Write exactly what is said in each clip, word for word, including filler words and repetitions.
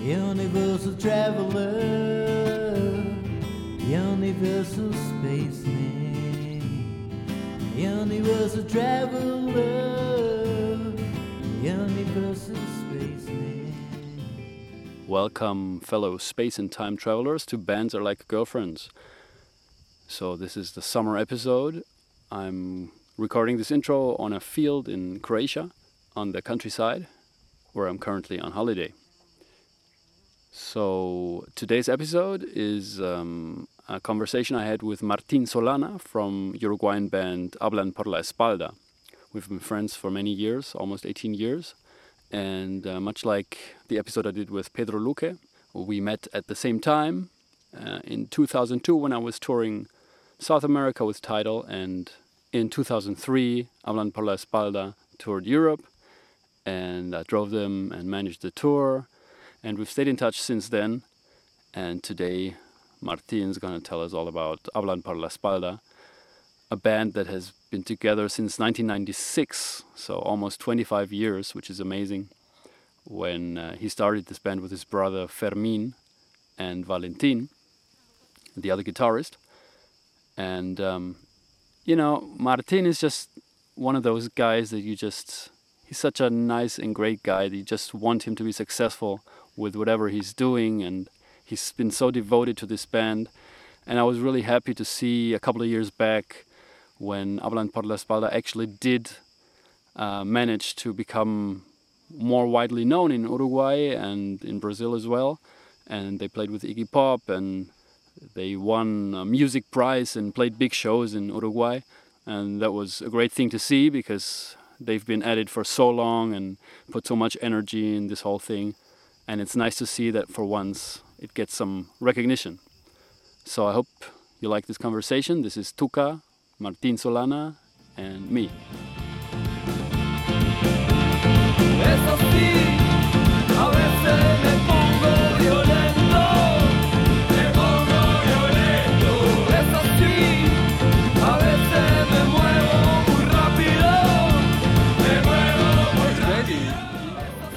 Universal traveler, universal spaceman, universal traveler, universal spaceman. Welcome, fellow space and time travelers, to Bands Are Like Girlfriends. So this is the summer episode. I'm recording this intro on a field in Croatia, on the countryside, where I'm currently on holiday. So today's episode is um, a conversation I had with Martín Solana from Uruguayan band Hablan por la Espalda. We've been friends for many years, almost eighteen years. And uh, much like the episode I did with Pedro Luque, we met at the same time uh, in two thousand two when I was touring South America with Tidal. And in two thousand three, Hablan por la Espalda toured Europe. And I drove them and managed the tour. And we've stayed in touch since then, and today Martin's going to tell us all about Hablan por la Espalda, a band that has been together since nineteen ninety-six, so almost twenty-five years, which is amazing, when uh, he started this band with his brother Fermín and Valentín, the other guitarist. And, um, you know, Martín is just one of those guys that you just... He's such a nice and great guy that you just want him to be successful with whatever he's doing, and he's been so devoted to this band. And I was really happy to see a couple of years back when Hablan por la Espalda actually did uh, manage to become more widely known in Uruguay and in Brazil as well. And they played with Iggy Pop and they won a music prize and played big shows in Uruguay. And that was a great thing to see because they've been at it for so long and put so much energy in this whole thing. And it's nice to see that for once it gets some recognition. So I hope you like this conversation. This is Tuca, Martín Solana, and me.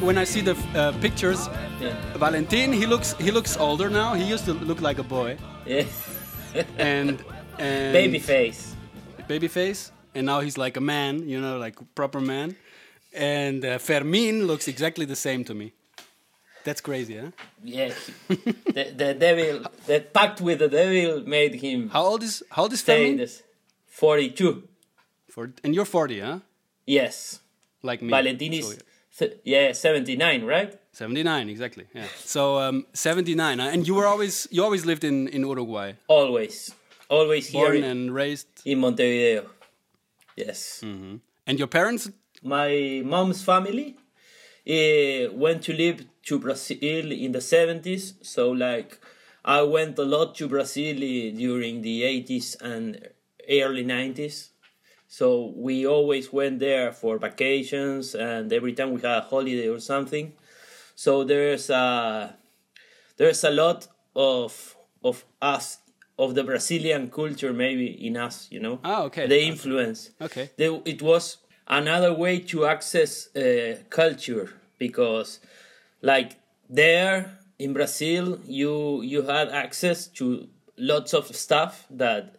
When I see the uh, pictures, yeah. Valentin, he looks he looks older now. He used to look like a boy. Yes. and, and baby face. Baby face, and now he's like a man, you know, like proper man. And uh, Fermín looks exactly the same to me. That's crazy, huh? Yes. the, the devil, the pact with the devil made him. How old is How old is Fermín? Forty-two. For, and you're forty, huh? Yes. Like me. Valentin is. So, yeah. Yeah, seventy-nine, right? seventy-nine, exactly. Yeah. So um, seventy-nine, and you were always you always lived in, in Uruguay. Always, always here. Born in, and raised in Montevideo. Yes. Mm-hmm. And your parents? My mom's family uh, went to live to Brazil in the seventies. So like, I went a lot to Brazil during the eighties and early nineties. So we always went there for vacations, and every time we had a holiday or something. So there's a there's a lot of of us of the Brazilian culture maybe in us, you know. Ah, okay. The influence. Okay. They, it was another way to access uh, culture because, like there in Brazil, you you had access to lots of stuff that.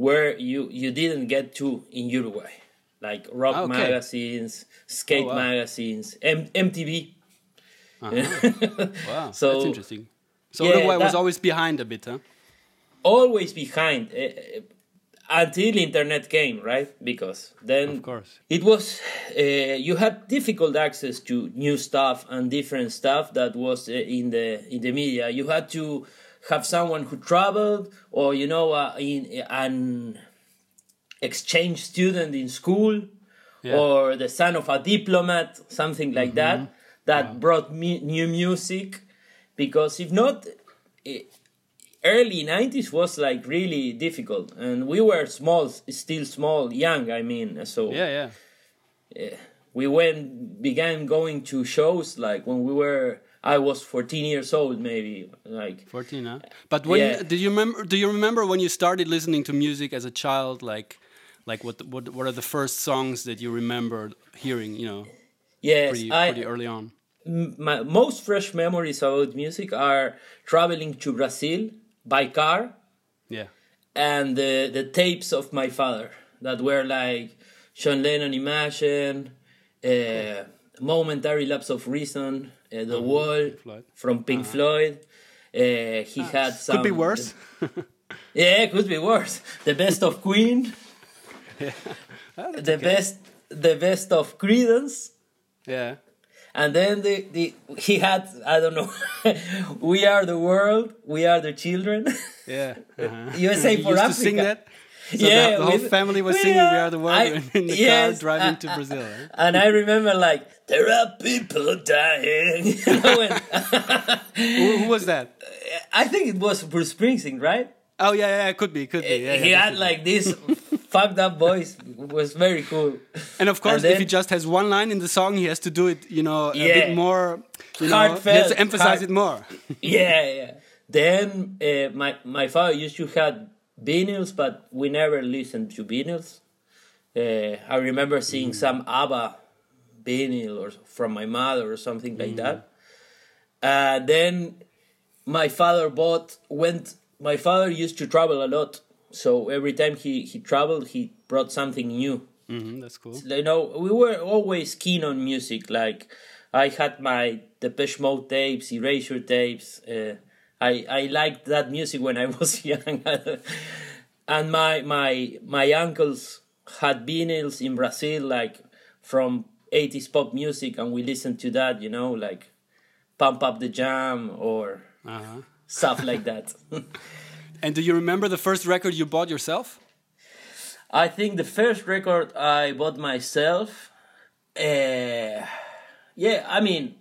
Where you, you didn't get to in Uruguay, like rock oh, okay. magazines, skate oh, wow. magazines, M- MTV. Uh-huh. Wow, so, that's interesting. So yeah, Uruguay that, was always behind a bit, huh? Always behind, uh, until internet came, right? Because then of course. It was, uh, you had difficult access to new stuff and different stuff that was uh, in the in the media. You had to... have someone who traveled, or you know, uh, in, uh, an exchange student in school, yeah. or the son of a diplomat, something like mm-hmm. that, that yeah. brought me new music. Because if not, it, early nineties was like really difficult, and we were small, still small, young. I mean, so yeah, yeah. Uh, we went began going to shows like when we were. I was fourteen years old, maybe like fourteen. Huh? But when yeah. do you remember? Do you remember when you started listening to music as a child? Like, like what what what are the first songs that you remember hearing? You know, yes, pretty, I, pretty early on. my most fresh memories about music are traveling to Brazil by car. Yeah. And the, the tapes of my father that were like John Lennon, Imagine, uh, cool. Momentary Lapse of Reason, uh, The Wall Floyd. From Pink uh-huh. Floyd. Uh, he ah, had some... Could be worse. Yeah, it could be worse. The best of Queen. Yeah. Oh, the okay. best the best of Creedence. Yeah. And then the, the he had, I don't know, We Are the World, We Are the Children. Yeah. Uh-huh. U S A for used Africa. To sing that? So yeah, the, the whole we, family was we singing are, "We Are the World" I, in the yes, car driving I, to Brazil. Right? And I remember, like, there are people dying. You know, and who, who was that? I think it was Bruce Springsteen, right? Oh yeah, yeah, it could be, could be. Yeah, he yeah, had be. Like this fucked up voice. It was very cool. And of course, and then, if he just has one line in the song, he has to do it, you know, a yeah. bit more. You Heartfelt, know, he has to emphasize heart- it more. yeah, yeah. Then uh, my my father used to have vinyls, but we never listened to vinyls. Uh, I remember seeing mm. some ABBA vinyl or from my mother or something mm. like that. Uh, then my father bought, went, my father used to travel a lot. So every time he, he traveled, he brought something new. Mm-hmm, that's cool. So, you know, we were always keen on music. Like I had my Depeche Mode tapes, Erasure tapes, uh, I, I liked that music when I was young. And my my my uncles had vinyls in Brazil, like from eighties pop music, and we listened to that, you know, like Pump Up the Jam or uh-huh. stuff like that. And do you remember the first record you bought yourself? I think the first record I bought myself, uh, yeah, I mean...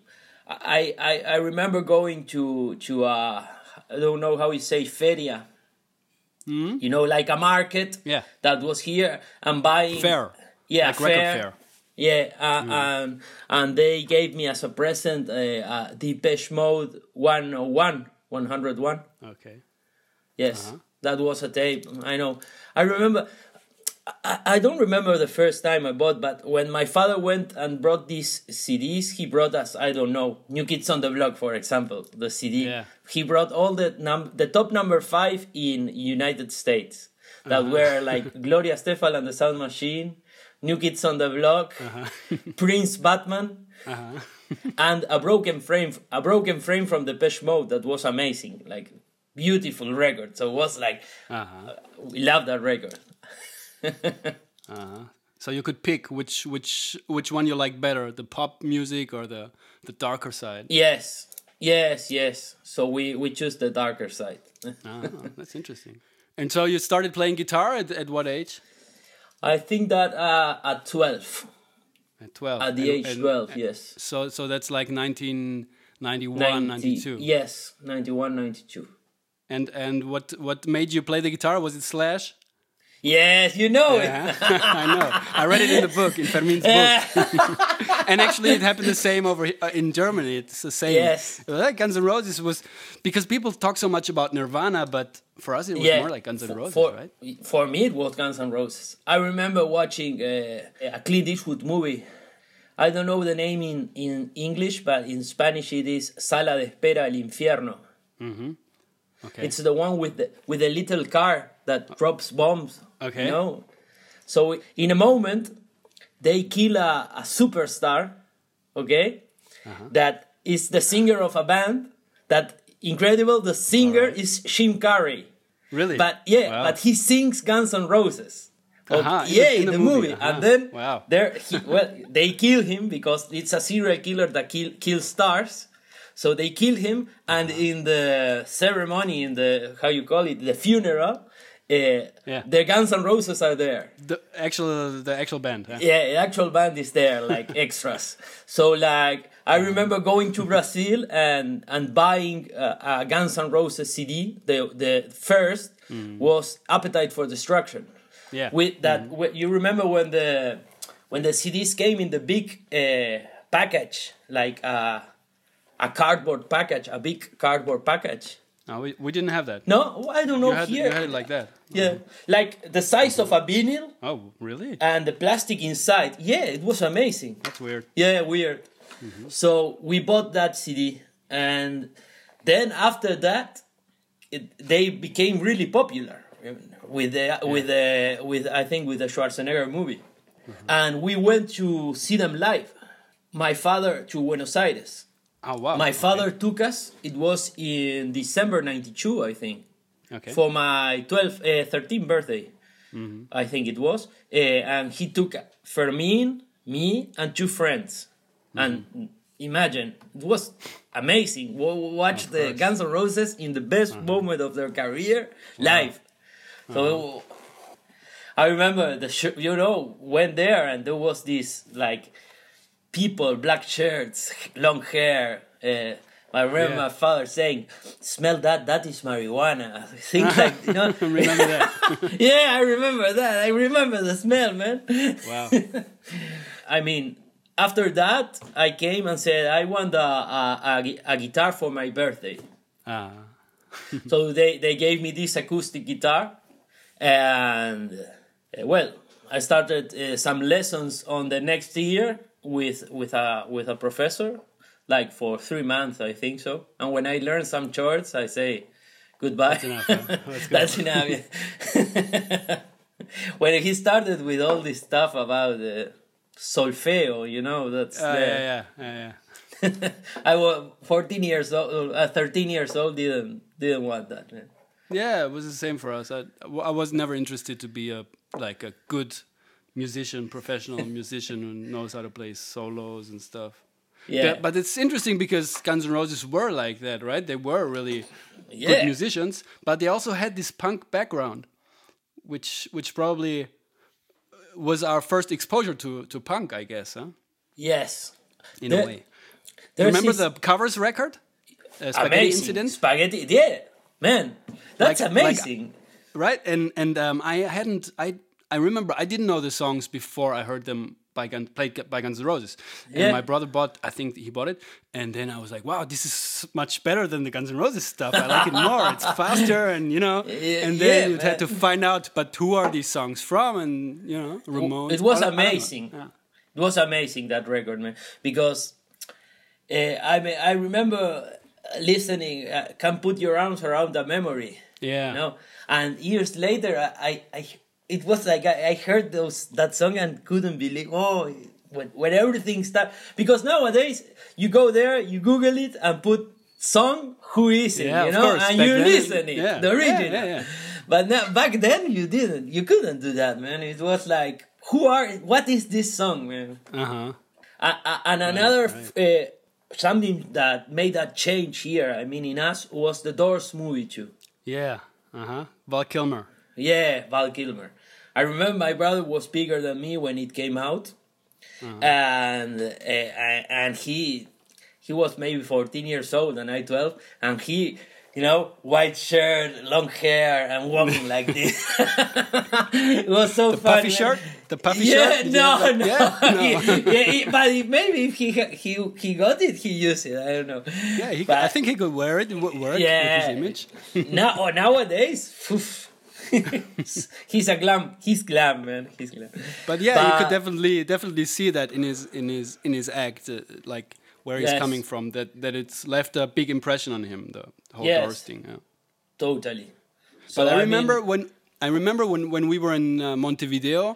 I, I, I remember going to, to uh, I don't know how you say, feria. Mm-hmm. You know, like a market yeah. that was here and buying. Fair. Yeah, like fair. Record fair. Yeah, uh, mm. and, and they gave me as a present uh, uh, Depeche Mode one oh one. Okay. Yes, uh-huh. that was a tape. I know. I remember, I, I don't remember the first time I bought, but when my father went and brought these C Ds, he brought us, I don't know, New Kids on the Block, for example, the C D. Yeah. He brought all the num- the top number five in United States that uh-huh. were like Gloria Estefan and the Sound Machine, New Kids on the Block, uh-huh. Prince, Batman, uh-huh. and a broken frame, a broken frame from Depeche Mode that was amazing, like beautiful record. So it was like, uh-huh. we loved that record. uh-huh. So you could pick which which which one you like better, the pop music or the, the darker side. Yes, yes, yes. So we, we choose the darker side. Ah, that's interesting. And so you started playing guitar at, at what age? I think that uh, at twelve. At twelve. At the and, age and, twelve, and, yes. So so that's like nineteen ninety-one, ninety, ninety-two. Yes, ninety-one, ninety-two. And and what what made you play the guitar? Was it Slash? Yes, you know yeah. it. I know. I read it in the book, in Fermin's book. And actually, it happened the same over here, uh, in Germany. It's the same. Yes. Like Guns N' Roses was... Because people talk so much about Nirvana, but for us, it was yeah. more like Guns N' Roses, for, right? For me, it was Guns N' Roses. I remember watching uh, a Clint Eastwood movie. I don't know the name in, in English, but in Spanish, it is Sala de Espera al Infierno. Mm-hmm. Okay. It's the one with the, with the little car that drops bombs. Okay. You know? So in a moment, they kill a, a superstar, okay, uh-huh. that is the singer of a band that, incredible, the singer right. is Jim Carrey. Really? But yeah, wow. but he sings Guns N' Roses. Uh-huh. Okay, yeah, in the, in the movie. movie. Uh-huh. And then wow. there, he, well, they kill him because it's a serial killer that kill, kills stars. So they kill him, and uh-huh. in the ceremony, in the, how you call it, the funeral, Uh, yeah. the Guns N' Roses are there. The actual, the actual band. Yeah, yeah the actual band is there, like extras. So, like, I remember going to Brazil and and buying uh, a Guns N' Roses C D. The the first mm. was Appetite for Destruction. Yeah, with that, mm. you remember when the when the C Ds came in the big uh, package, like uh, a cardboard package, a big cardboard package. No, we, we didn't have that. No, I don't know you had, here. You had it like that. Yeah, oh. like the size oh. of a vinyl. Oh, really? And the plastic inside. Yeah, it was amazing. That's weird. Yeah, weird. Mm-hmm. So we bought that C D, and then after that, it, they became really popular with the, yeah. with the, with I think with the Schwarzenegger movie, mm-hmm. and we went to see them live. My father to Buenos Aires. Oh wow! My father okay. took us. It was in December ninety-two, I think, okay. for my twelfth, uh, thirteenth birthday. Mm-hmm. I think it was, uh, and he took Fermín, me, and two friends. Mm-hmm. And imagine, it was amazing. We watched the Guns N' Roses in the best uh-huh. moment of their career live. Wow. So uh-huh. I remember the sh- you know went there and there was this like people, black shirts, long hair. Uh, I remember yeah. my father saying, "Smell that, that is marijuana." I think like, you know. Remember that. Yeah, I remember that. I remember the smell, man. Wow. I mean, after that, I came and said, I want a, a, a, a guitar for my birthday. Ah. So they, they gave me this acoustic guitar. And, uh, well, I started uh, some lessons on the next year with with a with a professor. Like for three months, I think so. And when I learn some chords, I say, goodbye. That's enough. Huh? That's, That's enough. Yeah. When he started with all this stuff about uh, solfeo, you know, that's... Uh, the... Yeah, yeah, yeah. yeah. I was fourteen years old, uh, thirteen years old, didn't didn't want that. Man. Yeah, it was the same for us. I, I was never interested to be a like a good musician, professional musician who knows how to play solos and stuff. Yeah, but it's interesting because Guns N' Roses were like that, right? They were really yeah. good musicians, but they also had this punk background, which which probably was our first exposure to, to punk, I guess, huh? Yes. In there, a way. Remember this... the covers record? Uh, Spaghetti amazing. Incident? Spaghetti, yeah. Man, that's like, amazing. Like, right? And and um, I hadn't... I I remember I didn't know the songs before I heard them By Gun, played by Guns N' Roses, and yeah. my brother bought. I think he bought it, and then I was like, "Wow, this is much better than the Guns N' Roses stuff. I like it more. It's faster, and you know." Yeah, and then yeah, you had to find out, but who are these songs from? And you know, Ramones. It was amazing. Yeah. It was amazing, that record, man, because uh, I mean, I remember listening. Uh, Can put your arms around a memory. Yeah. You know? And years later, I. I, I It was like I, I heard those that song and couldn't believe, oh, when, when everything started. Because nowadays, you go there, you Google it, and put song, who is it, yeah, you know? And back you then, listen it, yeah. the original. Yeah, yeah, yeah. But now, back then, you didn't. You couldn't do that, man. It was like, who are, what is this song, man? Uh-huh. I, I, and another, right, right. Uh, something that made that change here, I mean, in us, was the Doors movie, too. Yeah, uh-huh. Val Kilmer. Yeah, Val Kilmer. I remember my brother was bigger than me when it came out, uh-huh. and uh, and he he was maybe fourteen years old and I twelve, and he, you know, white shirt, long hair, and walking like this. It was so the funny. The puffy shirt, the puffy yeah, shirt. No, like, no. Yeah, no, no. yeah, he, but he, maybe if he he he got it, he used it. I don't know. Yeah, he, but, I think he could wear it. It would work yeah, with his image. Now or nowadays. Oof, he's a glam. He's glam, man. He's glam. But yeah, but, you could definitely, definitely see that in his, in his, in his act, uh, like where yes. he's coming from. That, that it's left a big impression on him. The whole yes. Doors thing. Yeah. Totally. So but I, I remember mean, when I remember when, when we were in uh, Montevideo,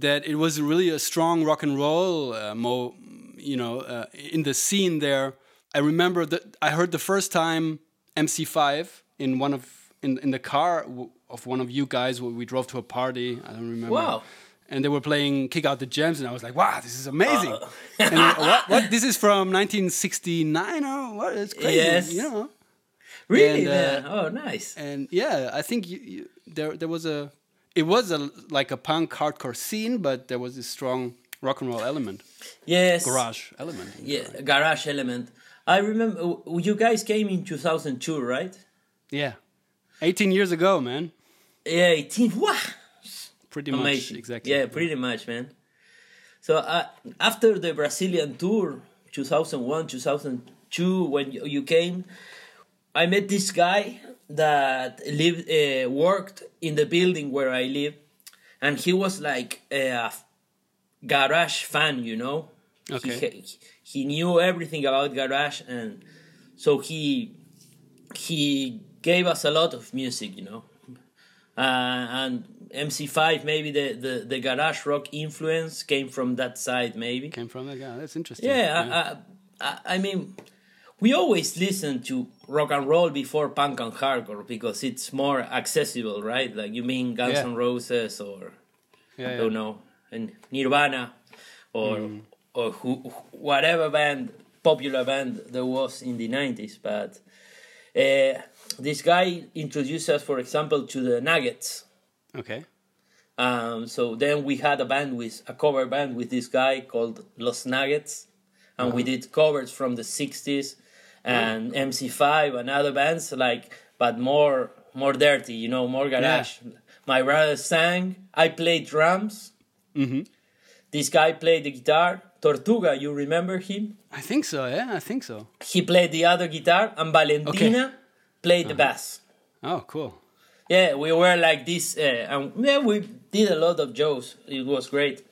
that it was really a strong rock and roll, uh, mo, you know, uh, in the scene there. I remember that I heard the first time M C five in one of in in the car. W- Of one of you guys, where we drove to a party. I don't remember. Wow! And they were playing "Kick Out the Jams," and I was like, "Wow, this is amazing!" Uh. And I, what, what? This is from nineteen sixty-nine? Oh, what? It's crazy, yes. you know? Really? And, uh, oh, nice. And yeah, I think you, you, there there was a. It was a like a punk hardcore scene, but there was this strong rock and roll element. Yes. Garage element. Yeah, right? Garage element. I remember you guys came in two thousand two, right? Yeah, eighteen years ago, man. Yeah, eighteen. Wow. Pretty Amazing. Much, exactly. Yeah, pretty much, man. So uh, after the Brazilian tour, two thousand one, two thousand two, when you came, I met this guy that lived, uh, worked in the building where I live, and he was like a garage fan, you know. Okay. He, he knew everything about garage, and so he he gave us a lot of music, you know. Uh, and M C five, maybe the, the, the garage rock influence came from that side, maybe. Came from that, yeah, that's interesting. Yeah, yeah. I, I, I mean, we always listen to rock and roll before punk and hardcore because it's more accessible, right? Like, you mean Guns yeah. N' Roses or, yeah, I don't yeah. know, and Nirvana or mm. or who, whatever band, popular band there was in the nineties, but... Uh, this guy introduced us, for example, to the Nuggets. Okay. Um, so then we had a band with a cover band with this guy called Los Nuggets, and uh-huh. we did covers from the sixties and yeah. M C five and other bands, like, but more more dirty, you know, more garage. Yeah. My brother sang. I played drums. Mm-hmm. This guy played the guitar. Tortuga, you remember him? I think so. Yeah, I think so. He played the other guitar, and Valentina. Okay. Played the uh-huh. bass. Oh, cool. Yeah, we were like this, uh, and yeah, we did a lot of shows. It was great.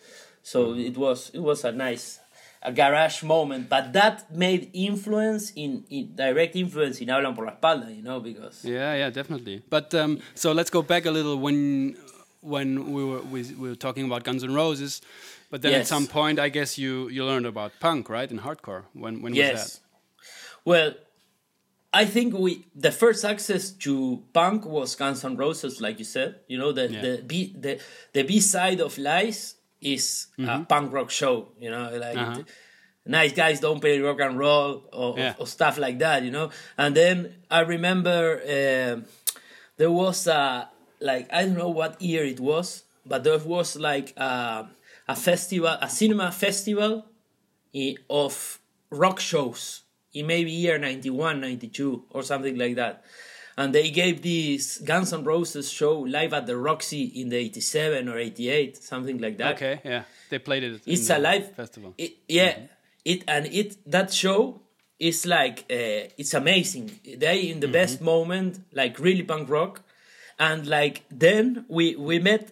So it was it was a nice a garage moment, but that made influence in, in direct influence in Hablan por la Espalda, you know, because yeah, yeah, definitely. But um, so let's go back a little when when we were we, we were talking about Guns N' Roses, but then yes. at some point, I guess you, you learned about punk, right, and hardcore. When when yes. was that? Well. I think we the first access to punk was Guns N' Roses, like you said. You know, the yeah. the B the the B side of Lies is mm-hmm. a punk rock show. You know, like uh-huh. nice guys don't play rock and roll or, yeah. or, or stuff like that. You know, and then I remember uh, there was a like I don't know what year it was, but there was like a, a festival, a cinema festival of rock shows. It may be year ninety-one, ninety-two or something like that. And they gave this Guns N' Roses show live at the Roxy in the eighty-seven or eighty-eight, something like that. Okay, yeah. They played it at the live festival. It, yeah. Mm-hmm. It and it that show is like, uh, it's amazing. They in the mm-hmm. best moment, like really punk rock. And like then we, we met,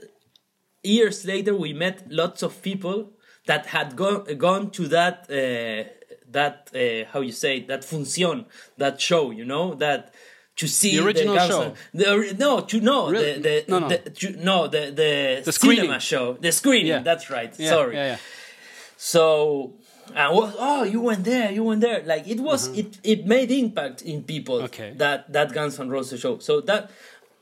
years later, we met lots of people that had go, gone to that uh, that uh, how you say that función, that show, you know, that to see the original the show, the, no, to no, really? the, the, no, no. The, to, no, the the, the cinema show, the screening. Yeah. That's right. Yeah, sorry. Yeah, yeah. So, I was, oh, you went there, you went there. Like it was, uh-huh. it it made impact in people. Okay. That that Guns N' Roses show. So that.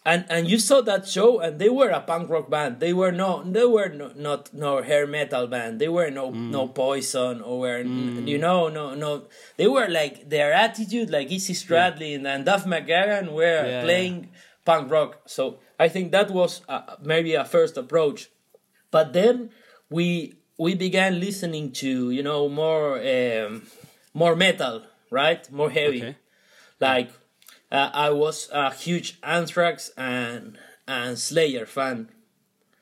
And and you saw that show, and they were a punk rock band. They were no, they were no, not no hair metal band. They were no mm. no Poison or mm. you know no no. They were like their attitude, like Izzy Stradlin yeah. and Duff McKagan were yeah, playing yeah. punk rock. So I think that was uh, maybe a first approach. But then we we began listening to you know more um, more metal, right? More heavy, okay. like. Uh, I was a huge Anthrax and and Slayer fan.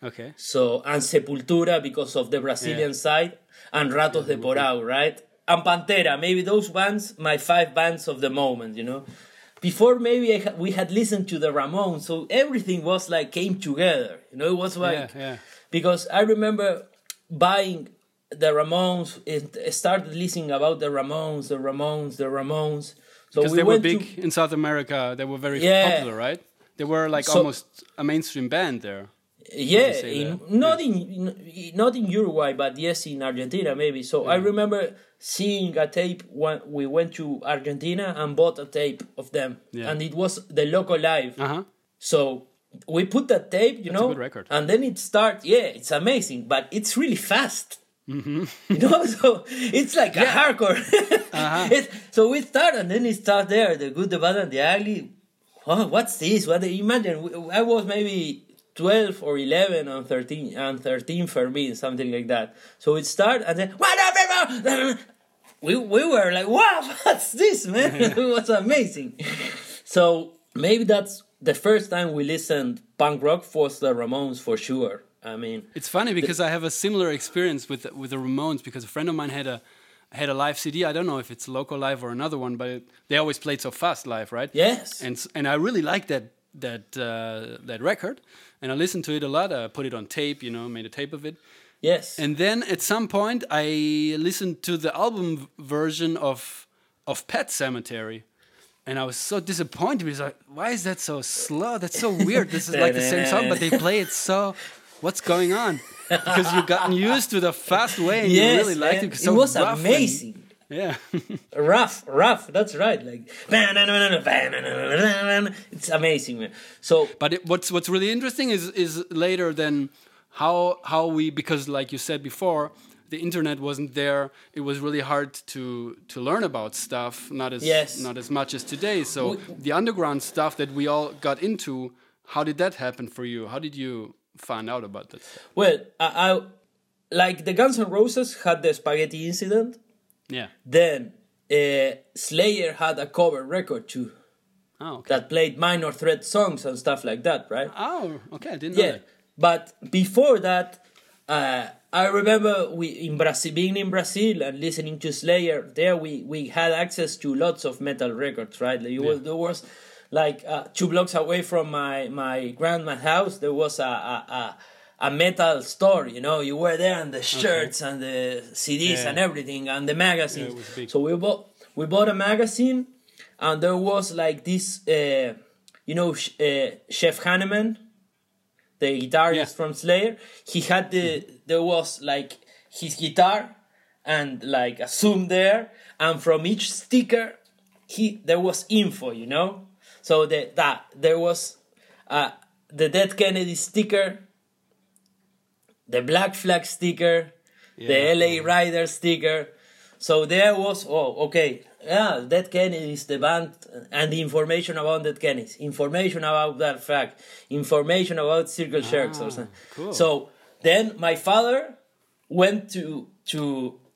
Okay. So and Sepultura because of the Brazilian yeah. side and Ratos yeah, de Porão, right? And Pantera, maybe those bands, my five bands of the moment, you know. Before maybe I ha- we had listened to the Ramones, so everything was like came together, you know. It was like yeah, yeah. because I remember buying the Ramones. It started listening about the Ramones, the Ramones, the Ramones. So because we they were big to, in South America, they were very yeah. popular, right? They were like so, almost a mainstream band there. Yeah, in, not yeah. in not in Uruguay, but yes, in Argentina maybe. So yeah. I remember seeing a tape when we went to Argentina and bought a tape of them, yeah. and it was the Loco Live. Uh-huh. So we put that tape, you That's know, a good record. And then it starts. Yeah, it's amazing, but it's really fast. Mm-hmm. You know, so it's like yeah. a hardcore. uh-huh. It's, so we start and then it starts there, the good, the bad, and the ugly. Oh, what's this? What imagine? I was maybe twelve or eleven and thirteen, and thirteen for me, something like that. So it starts and then what we we were like, wow, what's this, man? It was amazing. So maybe that's the first time we listened punk rock was the Ramones for sure. I mean, it's funny because the, I have a similar experience with with the Ramones because a friend of mine had a had a live C D. I don't know if it's Loco Live or another one, but it, they always played so fast live, right? Yes. And and I really liked that that uh, that record, and I listened to it a lot. I put it on tape, you know, made a tape of it. Yes. And then at some point I listened to the album version of of Pet Sematary. And I was so disappointed because, like, why is that so slow? That's so weird. This is like the same song, but they play it so. What's going on? Because you've gotten used to the fast way and yes, you really liked man. it. So it was rough amazing. And, yeah. rough, rough. That's right. Like, it's amazing, man. So, but it, what's what's really interesting is is later than how how we because like you said before. The internet wasn't there. It was really hard to to learn about stuff, not as yes. not as much as today. So we, the underground stuff that we all got into, how did that happen for you? How did you find out about that? Well, I, I like the Guns N' Roses had the spaghetti incident. Yeah. Then uh, Slayer had a cover record too. Oh, okay. That played Minor Threat songs and stuff like that, right? Oh, okay, I didn't know yeah. that. But before that. Uh, I remember we in Brazil, being in Brazil and listening to Slayer. There we, we had access to lots of metal records, right? Like, it yeah. was, there was like uh, two blocks away from my, my grandma's house. There was a, a a a metal store, you know. You were there and the shirts okay. and the C Ds yeah. and everything and the magazines. Yeah, so we bought we bought a magazine, and there was like this, uh, you know, uh, Chef Hanneman. The guitarist yeah. from Slayer, he had the, there was like his guitar and like a zoom there. And from each sticker, he there was info, you know? So the, that there was uh, the Dead Kennedy sticker, the Black Flag sticker, yeah. the L A Rider sticker. So there was, oh, okay. Yeah, Dead Kennedys, the band, and the information about Dead Kennedys, information about that fact, information about Circle Jerks ah, or something. Cool. So then my father went to to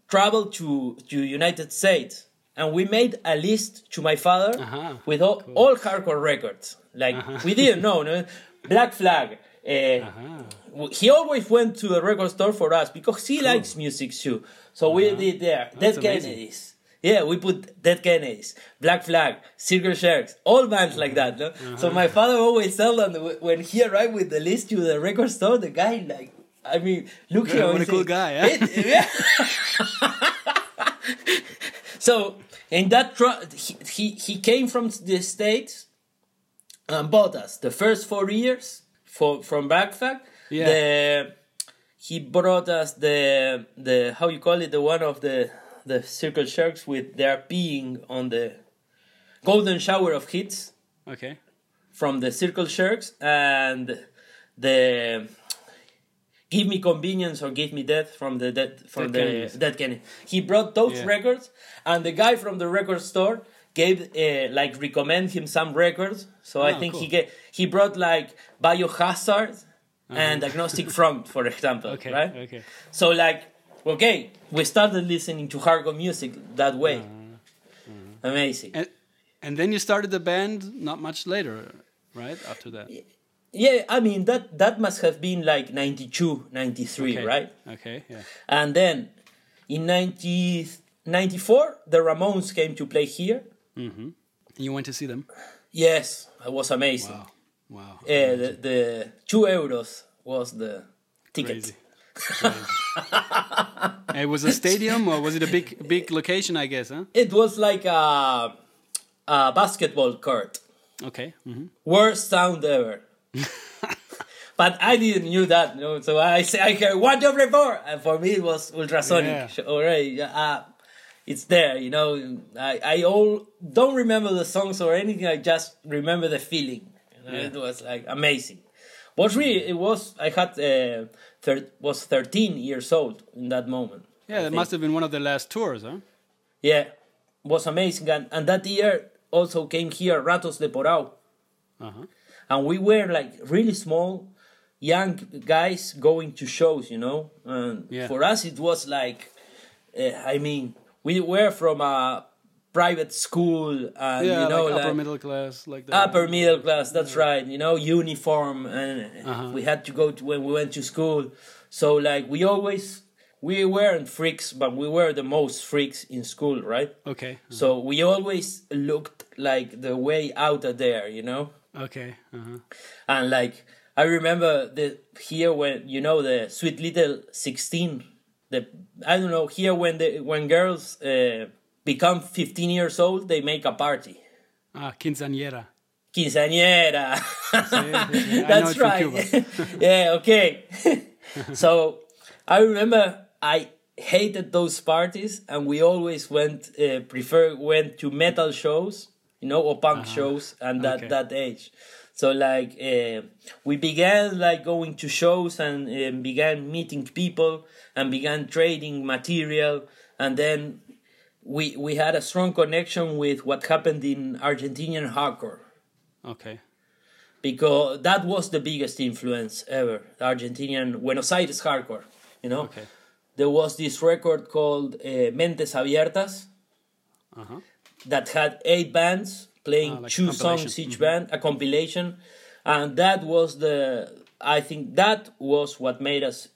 travel to to United States, and we made a list to my father uh-huh. with all, cool. all hardcore records. Like uh-huh. we didn't know, no? Black Flag. Uh, uh-huh. He always went to the record store for us because he cool. likes music too. So uh-huh. we did there. That's Dead amazing. Kennedys. Yeah, we put Dead Kennedys, Black Flag, Circle Jerks, all bands like that. No? Uh-huh. So my father always told them when he arrived with the list to the record store, the guy like, I mean, look here. Yeah, what a cool guy, eh? It, yeah. So in that tr- he, he he came from the States and bought us the first four years for from Black Flag. Yeah. The, he brought us the the how you call it the one of the. The Circle Jerks with their peeing on the golden shower of hits. Okay. From the Circle Jerks and the Give Me Convenience or Give Me Death from the Dead from Dead the Dead Kennedy. He brought those yeah. records, and the guy from the record store gave uh, like recommend him some records. So oh, I think cool. he get he brought like Biohazard oh. and Agnostic Front, for example. Okay. Right? Okay. So like. Okay, we started listening to hardcore music that way. Uh, uh, Amazing. And, and then you started the band not much later, right? After that. Yeah, I mean, that, that must have been like ninety-two, ninety-three, okay. right? Okay, yeah. And then in ninety, ninety-four, the Ramones came to play here. Mm-hmm. You went to see them? Yes, it was amazing. Wow, wow. Yeah, the, the two euros was the ticket. Crazy. It was a stadium, or was it a big, big location? I guess, huh? It was like a, a basketball court. Okay. Mm-hmm. Worst sound ever. But I didn't knew that, you know, so I say I heard one, two, three, four, and for me it was ultrasonic. Yeah. Already, uh, it's there, you know. I I all don't remember the songs or anything. I just remember the feeling. You know? Yeah. It was like amazing. But really, it was. I had uh, thir- was thirteen years old in that moment. Yeah, that must have been one of the last tours, huh? Yeah, it was amazing. And, and that year also came here Ratos de Porão, uh-huh. and we were like really small, young guys going to shows, you know. And yeah. for us, it was like, uh, I mean, we were from a private school, and yeah, you know, like upper like, middle class, like that. Upper middle class, that's yeah. right. You know, uniform, and uh-huh. we had to go to when we went to school. So, like, we always we weren't freaks, but we were the most freaks in school, right? Okay. Uh-huh. So we always looked like the way out of there, you know. Okay. Uh-huh. And like I remember the here when, you know, the Sweet Little sixteen, the I don't know, here when the when girls uh, become fifteen years old, they make a party. Ah, quinceañera. Quinceañera. Sí, sí. That's right. Yeah, okay. So I remember I hated those parties, and we always went uh, prefer went to metal shows, you know, or punk uh-huh. shows, and that okay. that age. So like uh, we began like going to shows and uh, began meeting people and began trading material, and then we we had a strong connection with what happened in Argentinian hardcore. Okay. Because that was the biggest influence ever, Argentinian Buenos Aires hardcore, you know. Okay. There was this record called uh, Mentes Abiertas uh-huh. that had eight bands playing ah, like two songs each mm-hmm. band, a compilation. And that was the, I think that was what made us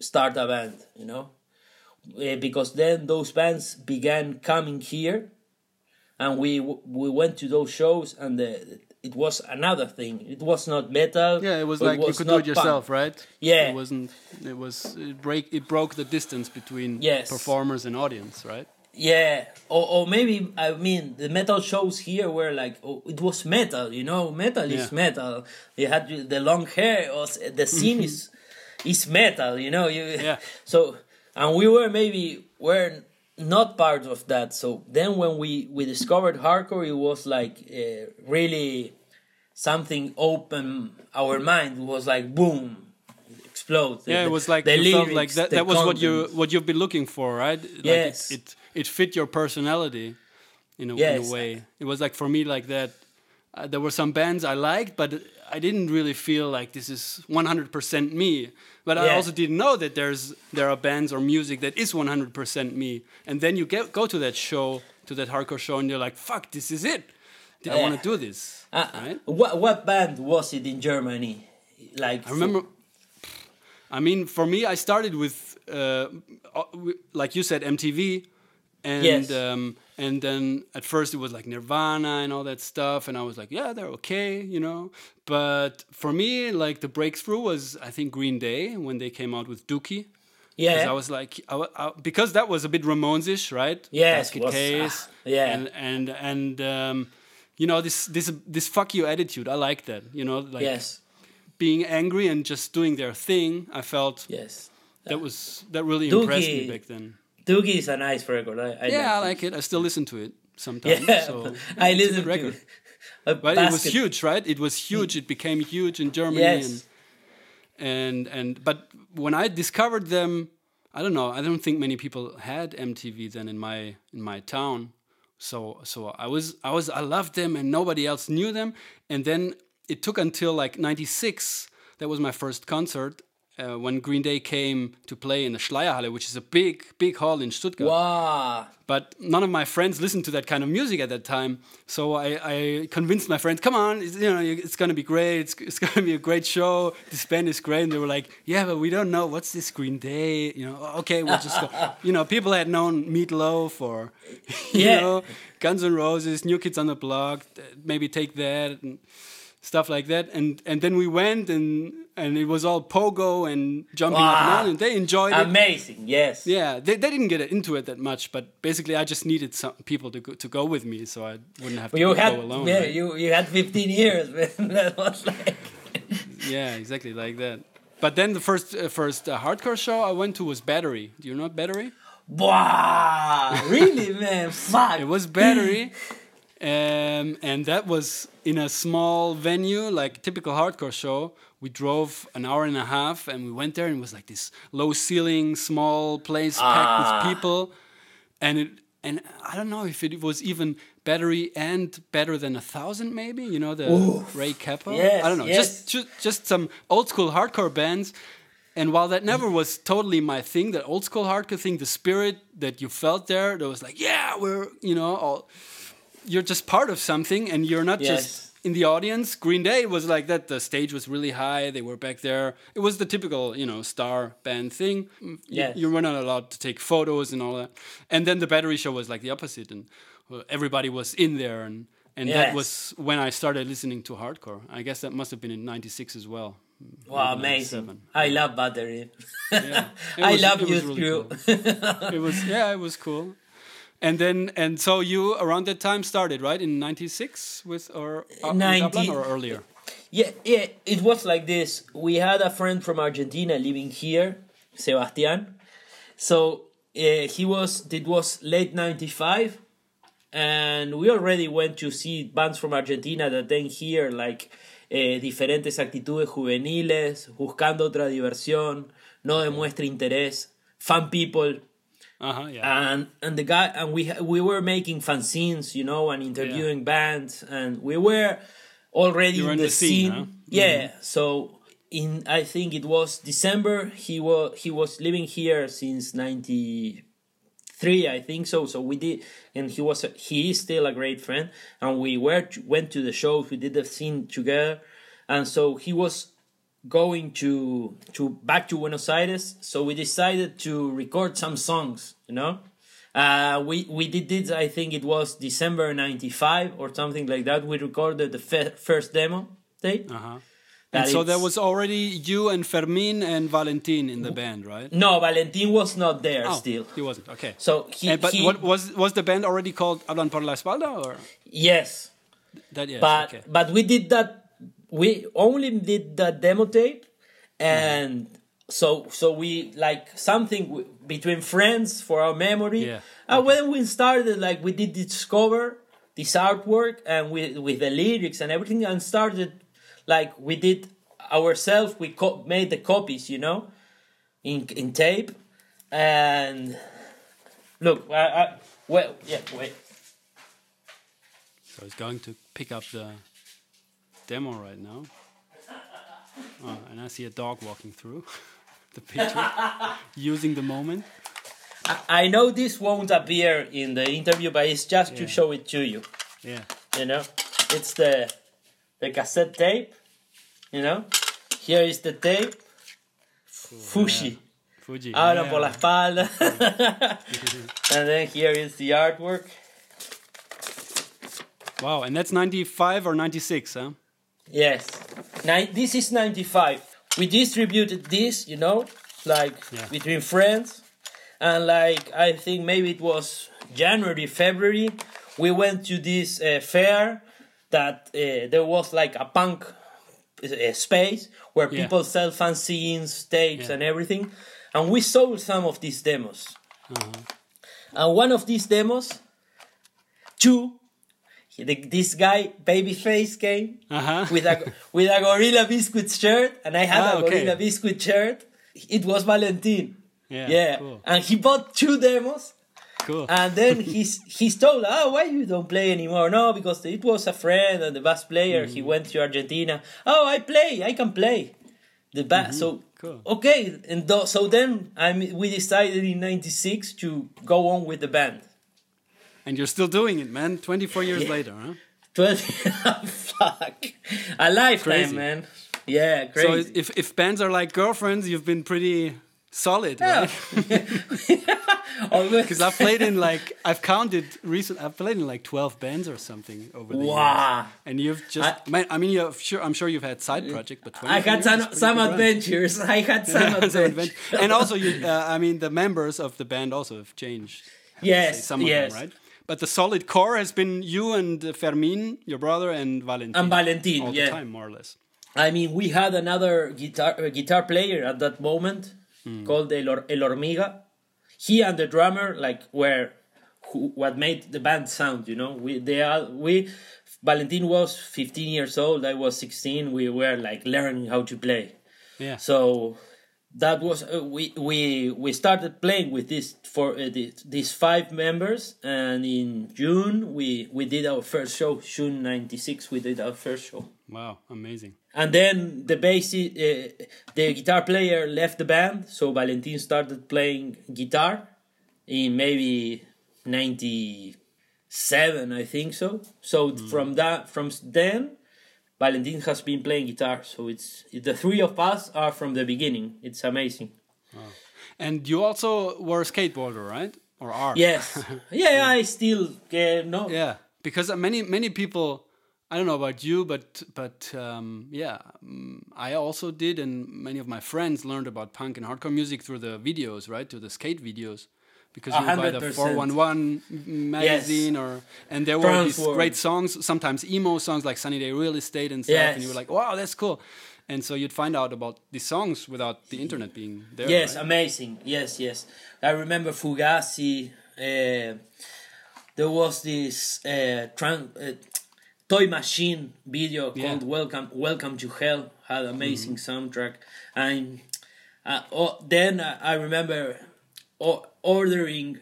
start a band, you know. Uh, because then those bands began coming here, and we we went to those shows, and the, it was another thing. It was not metal. Yeah, it was like it was you could do it yourself, punk. Right? Yeah, it wasn't. It was it break. It broke the distance between yes. performers and audience, right? Yeah, or or maybe I mean the metal shows here were like oh, it was metal. You know, metal yeah. is metal. You had the long hair. Or the scene is is metal. You know, you yeah. so and we were maybe were. not part of that. So then when we, we discovered hardcore, it was like uh, really something opened our mind. It was like boom, explode. Yeah, the, it was like the you lyrics, felt like that, that was content. what you what you've been looking for, right? Like yes, it, it it fit your personality in a, yes. in a way. It was like for me like that. Uh, there were some bands I liked, but I didn't really feel like this is one hundred percent me. But yeah. I also didn't know that there's there are bands or music that is one hundred percent me. And then you get, go to that show, to that hardcore show, and you're like, fuck, this is it. Did yeah. I want to do this? Uh, right? What what band was it in Germany? Like I remember... I mean, for me, I started with, uh, like you said, M T V. And yes. um, and then at first it was like Nirvana and all that stuff, and I was like, yeah, they're okay, you know. But for me, like the breakthrough was I think Green Day when they came out with Dookie. Yeah. Because I was like, I, I, because that was a bit Ramones-ish, right? Yeah. Basket was, Case. Uh, yeah. And and and um, you know this this this fuck you attitude. I like that. You know, like yes. being angry and just doing their thing. I felt yes. that was that really Dookie. impressed me back then. Dookie is a nice record. I, I yeah, like I like it. it. I still listen to it sometimes. Yeah, so I listen to it. But basket. It was huge, right? It was huge. It became huge in Germany. Yes. And, and and but when I discovered them, I don't know. I don't think many people had M T V then in my in my town. So so I was I was I loved them, and nobody else knew them. And then it took until like ninety-six. That was my first concert. Uh, when Green Day came to play in the Schleierhalle, which is a big, big hall in Stuttgart. Wow. But none of my friends listened to that kind of music at that time. So I, I convinced my friends, come on, it's, you know, it's going to be great. It's, it's going to be a great show. This band is great. And they were like, yeah, but we don't know. What's this Green Day? You know, okay, we'll just go. You know, people had known Meatloaf or, you yeah. know, Guns N' Roses, New Kids on the Block, maybe Take That and stuff like that. And and then we went and... And it was all pogo and jumping wow. up and down, and they enjoyed it. Amazing, yes. Yeah, they they didn't get into it that much, but basically I just needed some people to go, to go with me, so I wouldn't have to you go had, alone. Yeah, right? you, you had fifteen years, man. That was like... yeah, exactly, like that. But then the first uh, first uh, hardcore show I went to was Battery. Do you know Battery? Wow, really, man, fuck. It was Battery. Um, and that was in a small venue, like typical hardcore show. We drove an hour and a half, and we went there, and it was like this low ceiling, small place packed ah. with people. And it, and I don't know if it was even Battery and Better Than a Thousand, maybe, you know, the Oof. Ray Capo. Yes, I don't know, yes. just, just just some old school hardcore bands. And while that never was totally my thing, that old school hardcore thing, the spirit that you felt there, that was like, yeah, we're you know all. You're just part of something, and you're not yes. just in the audience. Green Day was like that. The stage was really high. They were back there. It was the typical, you know, star band thing. Yes. You, you were not allowed to take photos and all that. And then the Battery show was like the opposite, and everybody was in there, and And yes. that was when I started listening to hardcore. I guess that must have been in ninety-six as well. Wow, amazing. I love Battery. Yeah. I was, love you really crew. Cool. It was, yeah, it was cool. And then, and so you around that time started, right? In ninety-six with, or, uh, ninety with Hablan or earlier? Yeah, yeah, it was like this. We had a friend from Argentina living here, Sebastián. So uh, he was, it was late ninety-five. And we already went to see bands from Argentina that then here, like eh, Diferentes Actitudes Juveniles, Buscando Otra Diversión, No Demuestre Interés, Fan People. Uh-huh, yeah. And and the guy and we we were making fanzines, you know, and interviewing yeah. bands, and we were already You're in the, the scene. scene huh? Yeah. Mm-hmm. So in I think it was December. He was he was living here since ninety three, I think so. So we did, and he was a, he is still a great friend. And we were went to the shows. We did the scene together, and so he was going to to back to Buenos Aires, so we decided to record some songs, you know. Uh, we we did this. I think it was December ninety-five or something like that. We recorded the fe- first demo tape. Uh-huh. And so there was already you and Fermín and Valentín in the band, right? No, Valentín was not there oh, still. He wasn't. Okay. So he. And, but he, what was was the band already called Hablan por la Espalda or? Yes. That yes. But okay. but we did that. We only did the demo tape, and yeah. so so we like something w- between friends for our memory. Yeah. And okay. when we started, like we did discover this artwork and we with the lyrics and everything, and started like we did ourselves. We co- made the copies, you know, in in tape. And look, I, I, well, yeah, wait. So I was going to pick up the demo right now. Oh, and I see a dog walking through the picture, using the moment. I know this won't appear in the interview, but it's just yeah. to show it to you. Yeah. You know, it's the the cassette tape. You know, here is the tape. Cool. Fuji. Yeah. Fuji. Hablan yeah. por la espalda. And then here is the artwork. Wow, and that's ninety-five or ninety-six, huh? Yes. Ni- this is ninety-five. We distributed this, you know, like yeah. between friends. And like, I think maybe it was January, February. We went to this uh, fair that uh, there was like a punk uh, space where yeah. people sell fanzines, tapes yeah. and everything. And we sold some of these demos. Uh-huh. And one of these demos, two, this guy, Babyface, came uh-huh. with a with a Gorilla Biscuit shirt, and I had ah, a Gorilla okay. Biscuit shirt. It was Valentín. Yeah. yeah. Cool. And he bought two demos. Cool. And then he's, he's told, oh, why you don't play anymore? No, because it was a friend and the bass player. Mm-hmm. He went to Argentina. Oh, I play. I can play. The bass. Mm-hmm. So, cool. okay. And th- so then I mean, we decided in ninety-six to go on with the band. And you're still doing it, man. twenty-four years yeah. later, huh? twenty Fuck. A lifetime, crazy. Man. Yeah, crazy. So if, if bands are like girlfriends, you've been pretty solid, yeah. right? Because I've played in like, I've counted recent, I've played in like twelve bands or something over the wow. years. And you've just, I, man, I mean, you're sure, I'm sure you've had side projects, but I had some, some adventures. Run. I had some adventures. And also, you, uh, I mean, the members of the band also have changed. Yes, some yes. of them, right? But the solid core has been you and Fermín, your brother, and Valentín. And Valentín, all yeah. the time, more or less. I mean, we had another guitar uh, guitar player at that moment mm. called El, or- El Hormiga. He and the drummer, like, were who, what made the band sound, you know? We, they are, we, Valentín was fifteen years old, I was sixteen. We were, like, learning how to play. Yeah. So that was uh, we we we started playing with this for uh, this, these five members, and in June we we did our first show. June ninety-six we did our first show. Wow, amazing. And then the bass uh, the guitar player left the band, so Valentín started playing guitar in maybe ninety-seven, I think so. So mm. from that from then Valentín has been playing guitar, so it's the three of us are from the beginning. It's amazing. Wow. And you also were a skateboarder, right? Or are? Yes. Yeah, yeah. I still uh, no. Yeah. because many many people, I don't know about you, but but um, yeah, I also did, and many of my friends learned about punk and hardcore music through the videos, right? Through the skate videos, because you buy the four one one magazine, yes. or and there were these great songs, sometimes emo songs like Sunny Day Real Estate and stuff, yes. and you were like, wow, that's cool. And so you'd find out about these songs without the internet being there. Yes, right? Amazing. Yes, yes. I remember Fugazi. Uh, there was this uh, tran- uh, Toy Machine video yeah. called "Welcome, Welcome to Hell." Had amazing mm-hmm. soundtrack. And uh, oh, then I remember oh, ordering,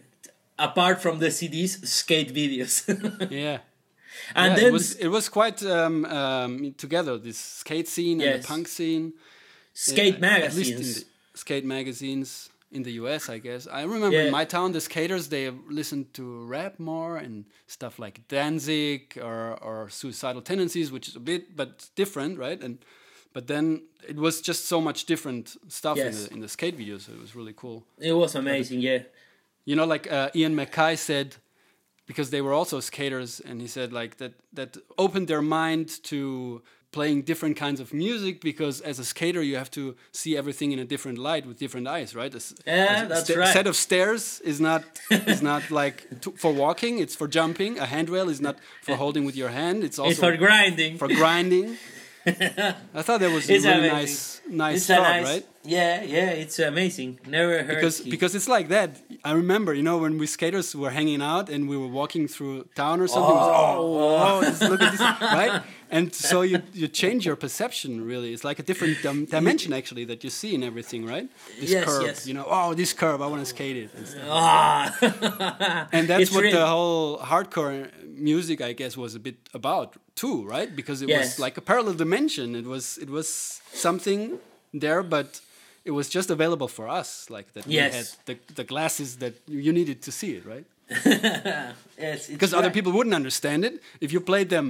apart from the C Ds, skate videos. yeah. And yeah, then it was, it was quite um, um, together, this skate scene yes. and the punk scene. Skate uh, magazines. At least in the skate magazines in the U S, I guess. I remember yeah. in my town, the skaters, they listened to rap more and stuff like Danzig or, or Suicidal Tendencies, which is a bit, but different, right? And But then it was just so much different stuff yes. in, the, in the skate videos. It was really cool. It was amazing, but, yeah. You know, like uh, Ian Mackay said... because they were also skaters, and he said like that that opened their mind to playing different kinds of music, because as a skater you have to see everything in a different light with different eyes, right? A, yeah, a that's sta- right. set of stairs is not is not like to, for walking, it's for jumping. A handrail is not for holding with your hand. It's also it's for grinding. For grinding. I thought that was it's a really nice, nice thought, nice, right? Yeah, yeah, it's amazing. Never heard because it. because it's like that. I remember, you know, when we skaters were hanging out and we were walking through town or something. Oh, it was, oh, oh look at this, right? And so you you change your perception really. It's like a different dim- dimension actually that you see in everything, right? This yes, curve, yes. you know, oh, this curve, I want to skate it. And, stuff like that. And that's it's what real. the whole hardcore music, I guess, was a bit about too, right? Because it yes. was like a parallel dimension. It was it was something there, but it was just available for us, like that. Yes. We had the the glasses that you needed to see it, right? yes, because right. other people wouldn't understand it if you played them.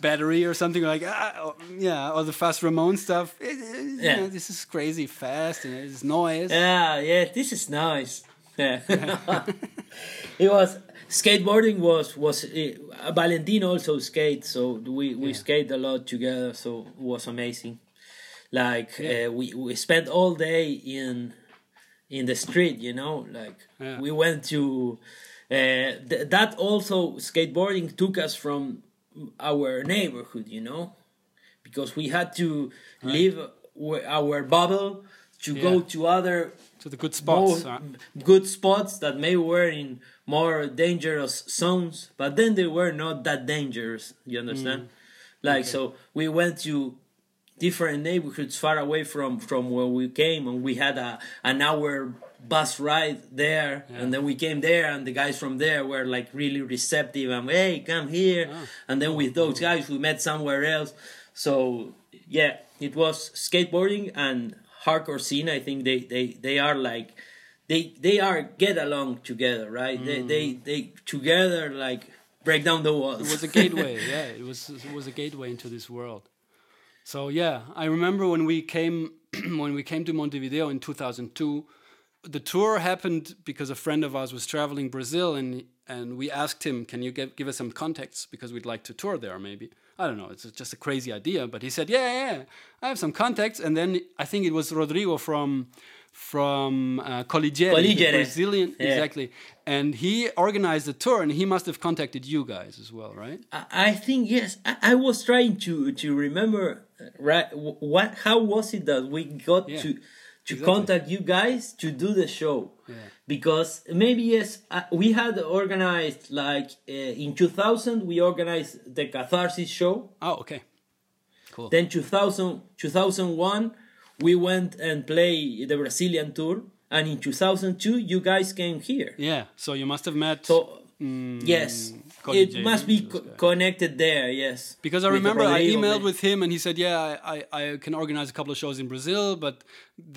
Battery or something like ah, or, yeah, or the fast Ramon stuff. It, it, yeah. you know, this is crazy fast and it's noise. Yeah, yeah, this is nice. Yeah. It was skateboarding was was it, uh, Valentín also skates, so we we yeah. skate a lot together. So it was amazing. Like yeah. uh, we we spent all day in in the street, you know. Like yeah. we went to uh, th- that also skateboarding took us from our neighborhood, you know, because we had to right. leave our bubble to yeah. go to other to the good spots, more, huh? good spots that maybe were in more dangerous zones, but then they were not that dangerous. You understand? Mm. Like okay. so, we went to different neighborhoods far away from, from where we came, and we had a an hour bus ride there yeah. and then we came there, and the guys from there were like really receptive and hey, come here oh. and then with those guys we met somewhere else. So yeah, it was skateboarding and hardcore scene. I think they they, they are like they they are get along together, right? mm. they, they they together like break down the walls. It was a gateway. yeah it was it was a gateway into this world. So yeah, I remember when we came when we came to Montevideo in two thousand two. The tour happened because a friend of ours was traveling Brazil, and and we asked him, can you give, give us some contacts? Because we'd like to tour there, maybe. I don't know, it's just a crazy idea. But he said, yeah, yeah, I have some contacts. And then I think it was Rodrigo from from uh, Coligere, Coligere. Brazilian. Yeah. Exactly. And he organized the tour, and he must have contacted you guys as well, right? I, I think, yes. I, I was trying to, to remember, right? What? How was it that we got yeah. to... to exactly. contact you guys to do the show, yeah. because maybe yes, uh, we had organized like uh, in two thousand we organized the Catharsis show. Oh, okay, cool. Then two thousand, two thousand one we went and played the Brazilian tour, and in two thousand two you guys came here. Yeah, so you must have met. So mm, yes, it J. must be co- connected there. Yes, because I remember I emailed with him, and he said, "Yeah, I, I, I can organize a couple of shows in Brazil, but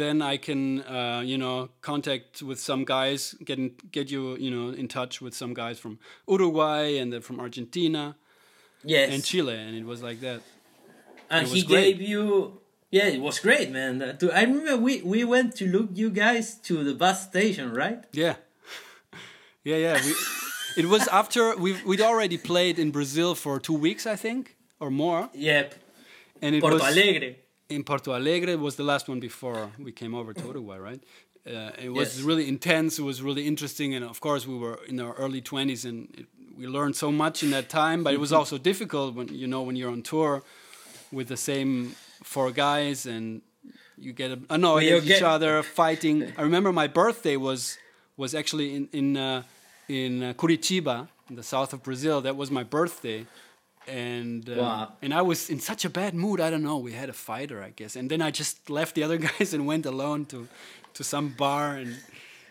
then I can, uh, you know, contact with some guys, get in, get you, you know, in touch with some guys from Uruguay and then from Argentina, yes, and Chile." And it was like that. And he great. gave you, yeah, it was great, man. I remember we we went to look you guys to the bus station, right? Yeah, yeah, yeah. We, It was after we've, we'd already played in Brazil for two weeks, I think, or more. Yep. And it Porto was Alegre. In Porto Alegre was the last one before we came over to Uruguay, right? Uh, it was yes. really intense. It was really interesting, and of course, we were in our early twenties, and it, we learned so much in that time. But it was also difficult when you know when you're on tour with the same four guys, and you get annoyed at each other, fighting. I remember my birthday was was actually in in uh, in uh, Curitiba, in the south of Brazil. That was my birthday. And um, wow. and I was in such a bad mood. I don't know. We had a fighter, I guess. And then I just left the other guys and went alone to, to some bar and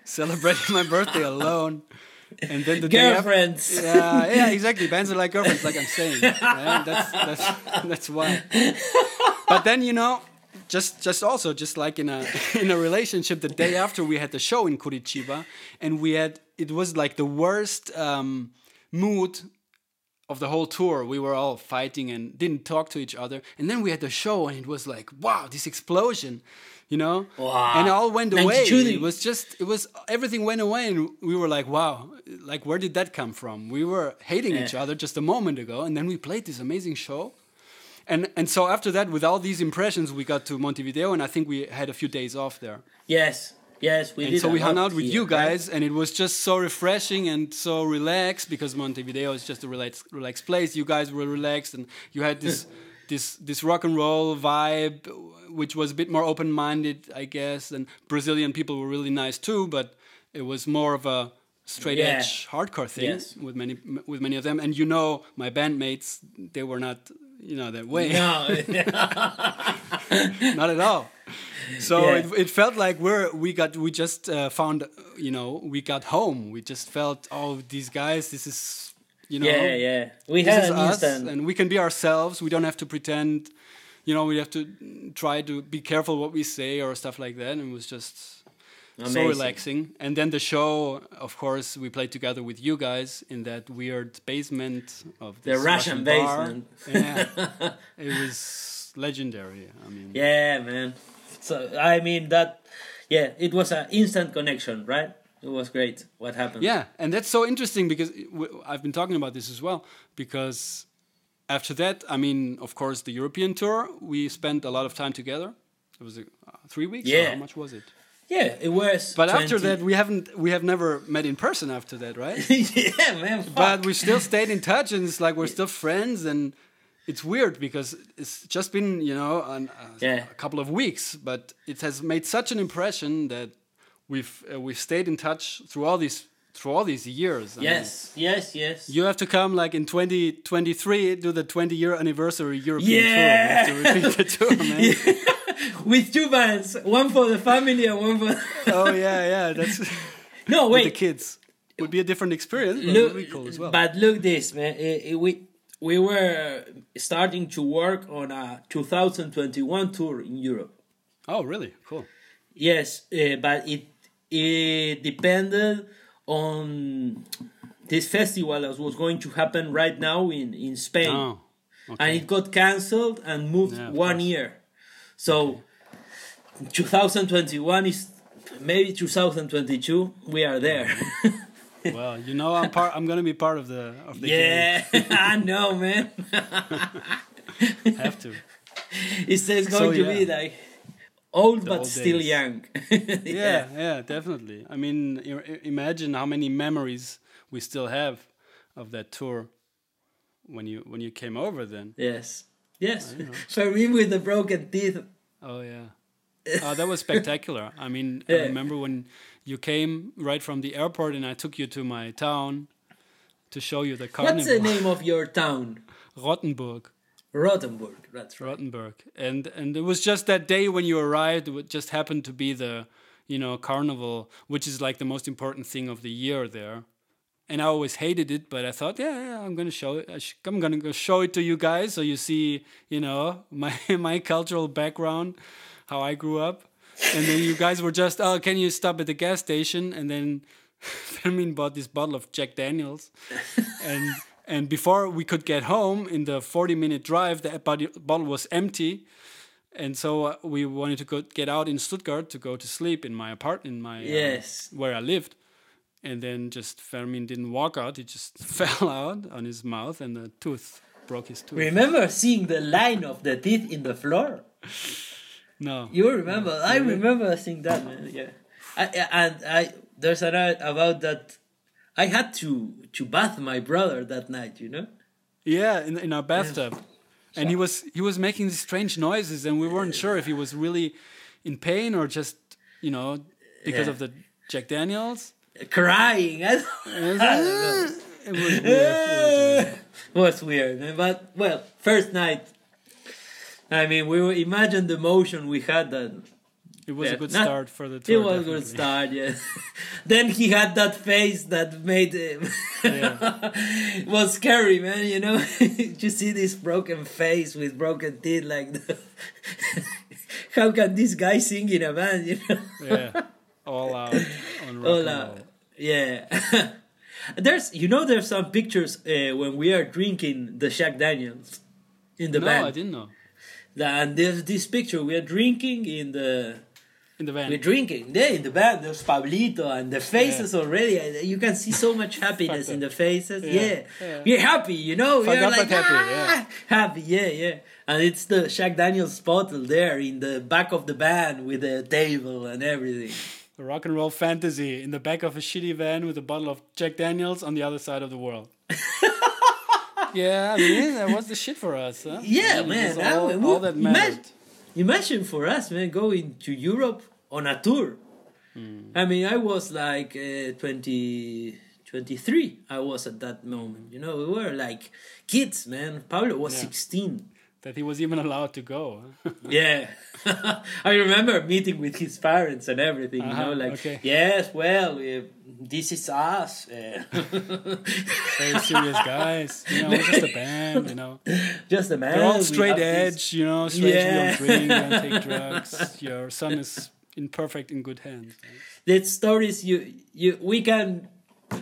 celebrated my birthday alone. And then the girlfriends. Day after, yeah, yeah, exactly. Bands are like girlfriends, like I'm saying. Right? That's that's that's why. But then you know, just just also just like in a in a relationship. The day after we had the show in Curitiba, and we had it was like the worst um, mood. Of the whole tour, we were all fighting and didn't talk to each other. And then we had the show, and it was like, wow, this explosion, you know? Wow. And it all went away. It was just, it was, everything went away, and we were like, wow, like, where did that come from? We were hating yeah. each other just a moment ago, and then we played this amazing show. And and so after that, with all these impressions, we got to Montevideo, and I think we had a few days off there. Yes. Yes, we and did. So we hung out with you guys, right? And it was just so refreshing and so relaxed because Montevideo is just a relaxed, relaxed place. You guys were relaxed, and you had this, this, this rock and roll vibe, which was a bit more open-minded, I guess. And Brazilian people were really nice too, but it was more of a straight yeah. edge hardcore thing yes. with many, with many of them. And you know, my bandmates, they were not, you know, that way. No, not at all. So yeah. it, it felt like we're we got we just uh, found you know we got home. We just felt, oh, these guys, this is you know yeah yeah we this had is an us instant. And we can be ourselves. We don't have to pretend, you know. We have to try to be careful what we say or stuff like that. And it was just amazing. So relaxing. And then the show, of course, we played together with you guys in that weird basement of this the Russian, Russian basement. Yeah, it was legendary. I mean, yeah, man. So, I mean, that, yeah, it was an instant connection, right? It was great what happened. Yeah, and that's so interesting because I've been talking about this as well. Because after that, I mean, of course, the European tour, we spent a lot of time together. It was uh, three weeks? Yeah. How much was it? Yeah, it was. But twenty. After that, we haven't, we have never met in person after that, right? Yeah, man. Fuck. But we still stayed in touch, and it's like we're still friends and... It's weird because it's just been, you know, an, uh, yeah. a couple of weeks, but it has made such an impression that we've uh, we've stayed in touch through all these through all these years. I yes, mean, yes, yes. You have to come like in twenty twenty-three do the twenty year anniversary European yeah. tour. You have to repeat the tour, man. Yeah. With two bands, one for the family and one for. Oh yeah, yeah. That's no wait. With the kids would be a different experience. But look, it would be cool as well. But look, this man, it, it, we. We were starting to work on a two thousand twenty-one tour in Europe. Oh, really? Cool. Yes, uh, but it it depended on this festival that was going to happen right now in, in Spain. Oh, okay. And it got cancelled and moved yeah, one course. year. So okay. twenty twenty-one is maybe twenty twenty-two. We are there. Well, you know, I'm part. I'm gonna be part of the. Of the yeah, game. I know, man. Have to. It's just going so, to yeah. be like old, the but old still days. Young. yeah. yeah, yeah, definitely. I mean, imagine how many memories we still have of that tour when you when you came over. Then yes, yes. For me, with the broken teeth. Oh yeah. Oh, that was spectacular. I mean, yeah. I remember when you came right from the airport and I took you to my town to show you the carnival. What's the name of your town? Rottenburg. Rottenburg, that's right. Rottenburg. And and it was just that day when you arrived, it just happened to be the, you know, carnival, which is like the most important thing of the year there. And I always hated it, but I thought, yeah, yeah I'm gonna show it. I sh- I'm gonna go show it to you guys, so you see, you know, my my cultural background, how I grew up. And then you guys were just, oh, can you stop at the gas station? And then Fermín bought this bottle of Jack Daniels. And and before we could get home, in the forty-minute drive, the bottle was empty. And so uh, we wanted to go get out in Stuttgart to go to sleep in my apartment, in my, yes. uh, where I lived. And then just Fermín didn't walk out. He just fell out on his mouth and the tooth broke his tooth. Remember seeing the line of the teeth in the floor? No. You remember? No. I remember seeing that, man. Yeah. I, and I there's a lot about that. I had to, to bath my brother that night, you know? Yeah, in, in our bathtub. Yeah. And he was he was making these strange noises, and we weren't sure if he was really in pain or just, you know, because yeah. of the Jack Daniels. Crying. I don't know. It was weird. It was weird. It was weird. But, well, first night, I mean, we were, imagine the emotion we had then. It was yeah, a good not, start for the tour. It was definitely. a good start, yes. Then he had that face that made him... Yeah. It was scary, man, you know? You see this broken face with broken teeth, like... The... How can this guy sing in a band, you know? Yeah. All out on rock all out. Roll. Yeah. There's, you know, there's some pictures uh, when we are drinking the Jack Daniels in the no, band. No, I didn't know. And there's this picture. We are drinking in the... In the van. We're drinking. Yeah, in the van. There's Pablito and the faces yeah. already. You can see so much happiness in the faces. Yeah. yeah. yeah. We're happy, you know? Fuck we're like, happy, ah! yeah. happy, yeah, yeah. And it's the Jack Daniels bottle there in the back of the van with the table and everything. A rock and roll fantasy in the back of a shitty van with a bottle of Jack Daniels on the other side of the world. Yeah, I mean, that was the shit for us, huh? Yeah, I mean, man. All, I mean, all that mattered. Imagine for us, man, going to Europe on a tour. Mm. I mean, I was like uh, twenty, twenty-three. I was at that moment. You know, we were like kids, man. Pablo was yeah. sixteen. That he was even allowed to go. Huh? Yeah. I remember meeting with his parents and everything, uh-huh, you know, like, okay. yes, well, uh, this is us. Uh. Very serious guys. You know, we're just a band, you know. Just a band. They're all straight edge, this... you know, straight yeah. you don't drink, you don't take drugs. Your son is in perfect, in good hands. That stories you, you, we can...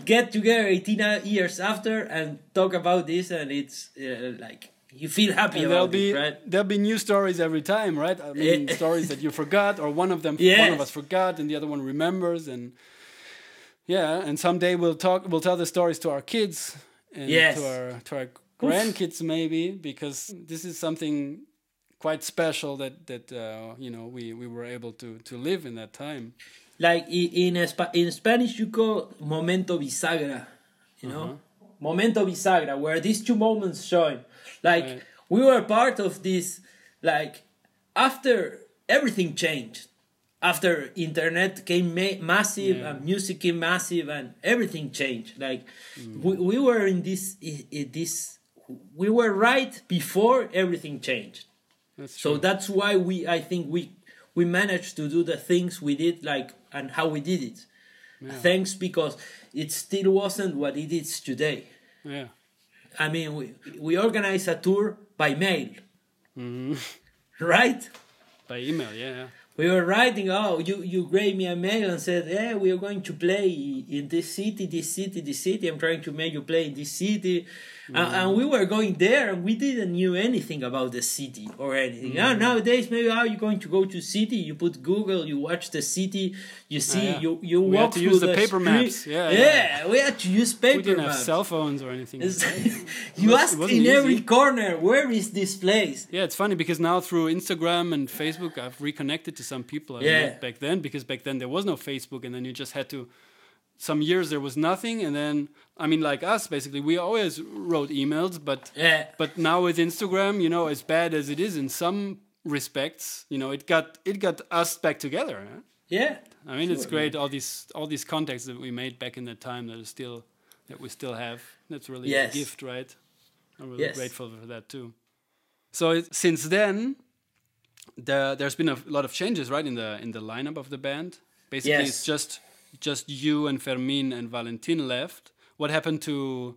get together eighteen years after and talk about this, and it's uh, like you feel happy and about it, right? There'll be new stories every time, right? I mean, stories that you forgot, or one of them, yes. one of us forgot, and the other one remembers, and yeah, and someday we'll talk, we'll tell the stories to our kids and yes. to our to our grandkids, maybe, because this is something quite special that that uh, you know we we were able to to live in that time. Like in in Spanish, you call momento bisagra, you know, uh-huh. momento bisagra, where these two moments join. Like right. we were part of this. Like after everything changed, after internet came ma- massive yeah. and music came massive and everything changed. Like mm. we we were in this in this we were right before everything changed. That's so true. That's why we I think we. We managed to do the things we did, like, and how we did it. Yeah. Thanks, because it still wasn't what it is today. Yeah. I mean, we, we organized a tour by mail. Mm-hmm. Right? By email, yeah. We were writing, oh, you, you gave me a mail and said, yeah, we are going to play in this city, this city, this city. I'm trying to make you play in this city. Mm. And, and we were going there, and we didn't knew anything about the city or anything. Mm. Oh, nowadays, maybe how oh, you're going to go to city? You put Google, you watch the city, you see, ah, yeah. you, you we walk through the We had to use the paper street. maps. Yeah, yeah, yeah, we had to use paper maps. We didn't maps. have cell phones or anything. You was, asked in easy. every corner, where is this place? Yeah, it's funny, because now through Instagram and Facebook, I've reconnected to some people I yeah. met back then, because back then there was no Facebook, and then you just had to, some years there was nothing, and then, I mean, like us, basically, we always wrote emails, but yeah. but now with Instagram, you know, as bad as it is in some respects, you know, it got it got us back together. Huh? Yeah. I mean, sure, it's great, yeah. all these all these contacts that we made back in that time that are still that we still have. That's really yes. a gift, right? I'm really yes. grateful for that, too. So it, since then... The, there's been a lot of changes, right, in the in the lineup of the band. Basically, yes. it's just just you and Fermín and Valentín left. What happened to?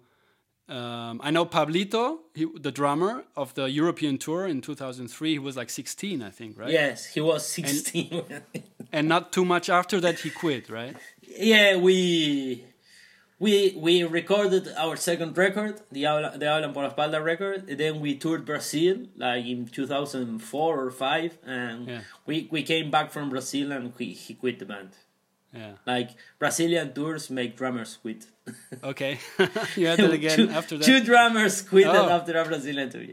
Um, I know Pablito, he, the drummer of the European tour in two thousand three. He was like sixteen, I think, right? Yes, he was sixteen. And, and not too much after that, he quit, right? Yeah, we we we recorded our second record, the the Hablan por la Espalda record, and then we toured Brazil like in two thousand four or five, and yeah. we we came back from Brazil, and he, he quit the band. Yeah. Like, Brazilian tours make drummers quit. Okay. You had that again two, after that? Two drummers quit oh. after a Brazilian tour.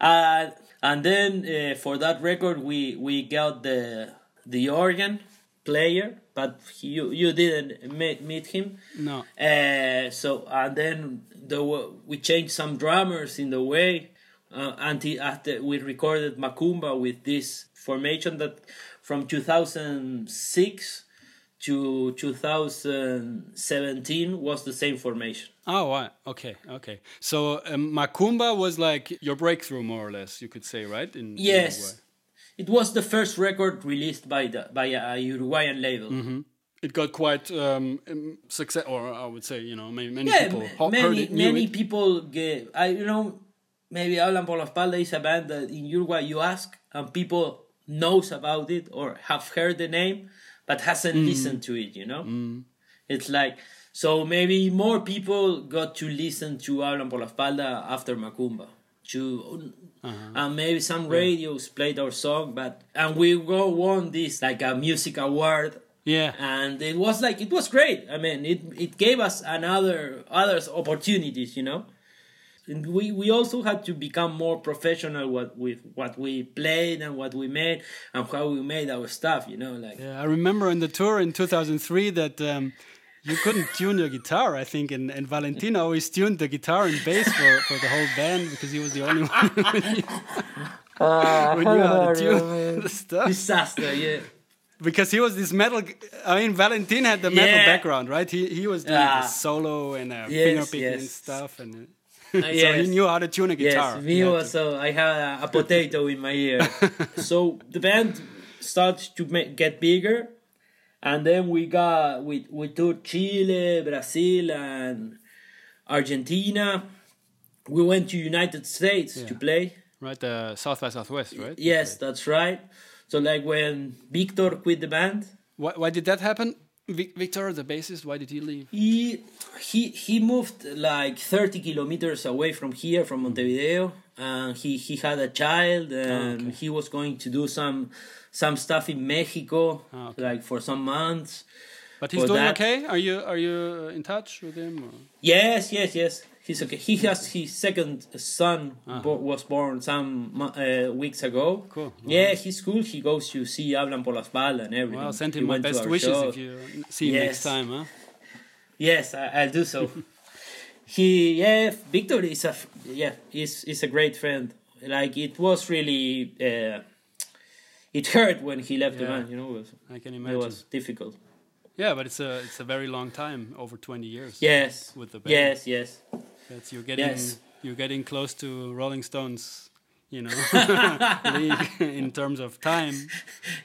Uh, and then uh, for that record, we, we got the the organ player, but you you didn't meet him. No. Uh, so, and then the, we changed some drummers in the way uh, until after we recorded Macumba with this formation that from two thousand six... to two thousand seventeen was the same formation. Oh, wow. Okay, okay. So um, Macumba was like your breakthrough, more or less, you could say, right? In, yes. In it was the first record released by the by a Uruguayan label. Mm-hmm. It got quite um, success, or I would say, you know, many, many yeah, people m- many, heard it, knew many it. people get, I, you know, maybe Hablan por la Espalda is a band that in Uruguay you ask and people knows about it or have heard the name, but hasn't mm. listened to it, you know? Mm. It's like, so maybe more people got to listen to Hablan por la Espalda after Macumba. To, uh-huh. And maybe some radios yeah. played our song, but, and we won this, like a music award. Yeah. And it was like, it was great. I mean, it it gave us another, others opportunities, you know? And we, we also had to become more professional what, with what we played and what we made and how we made our stuff, you know. Like yeah, I remember on the tour in two thousand three that um, you couldn't tune your guitar, I think, and, and Valentín always tuned the guitar and bass for, for the whole band because he was the only one who knew, uh, who knew how to tune the stuff. Disaster, yeah. Because he was this metal... I mean, Valentín had the metal yeah. background, right? He he was doing uh, the solo and uh, yes, finger picking yes. and stuff and... so yes. he knew how to tune a guitar. Yes, me also. To... I had a, a potato in my ear. So the band started to make, get bigger, and then we got we we toured Chile, Brazil, and Argentina. We went to United States yeah. to play. Right, uh, South by Southwest, right? Yes, right. That's right. So like when Victor quit the band. Why, why did that happen? Victor, the bassist, why did he leave? He he he moved like thirty kilometers away from here, from Montevideo, and he, he had a child, and oh, okay. he was going to do some some stuff in Mexico, oh, okay. like for some months. But he's for doing that. Okay. Are you are you in touch with him? Or? Yes, yes, yes. He's okay. He has his second son uh-huh. bo- was born some uh, weeks ago. Cool. Wow. Yeah, he's cool. He goes to see Hablan por la Espalda and everything. Well, send him he my best wishes show. If you see him yes. next time, huh? Yes, I, I'll do so. he, yeah, Victor is a yeah, is is a great friend. Like it was really, uh, it hurt when he left yeah, the band. You know, it was, I can imagine. It was difficult. Yeah, but it's a it's a very long time, over twenty years. Yes, with the band. Yes, yes. That's you're getting yes. you're getting close to Rolling Stones, you know, league in terms of time.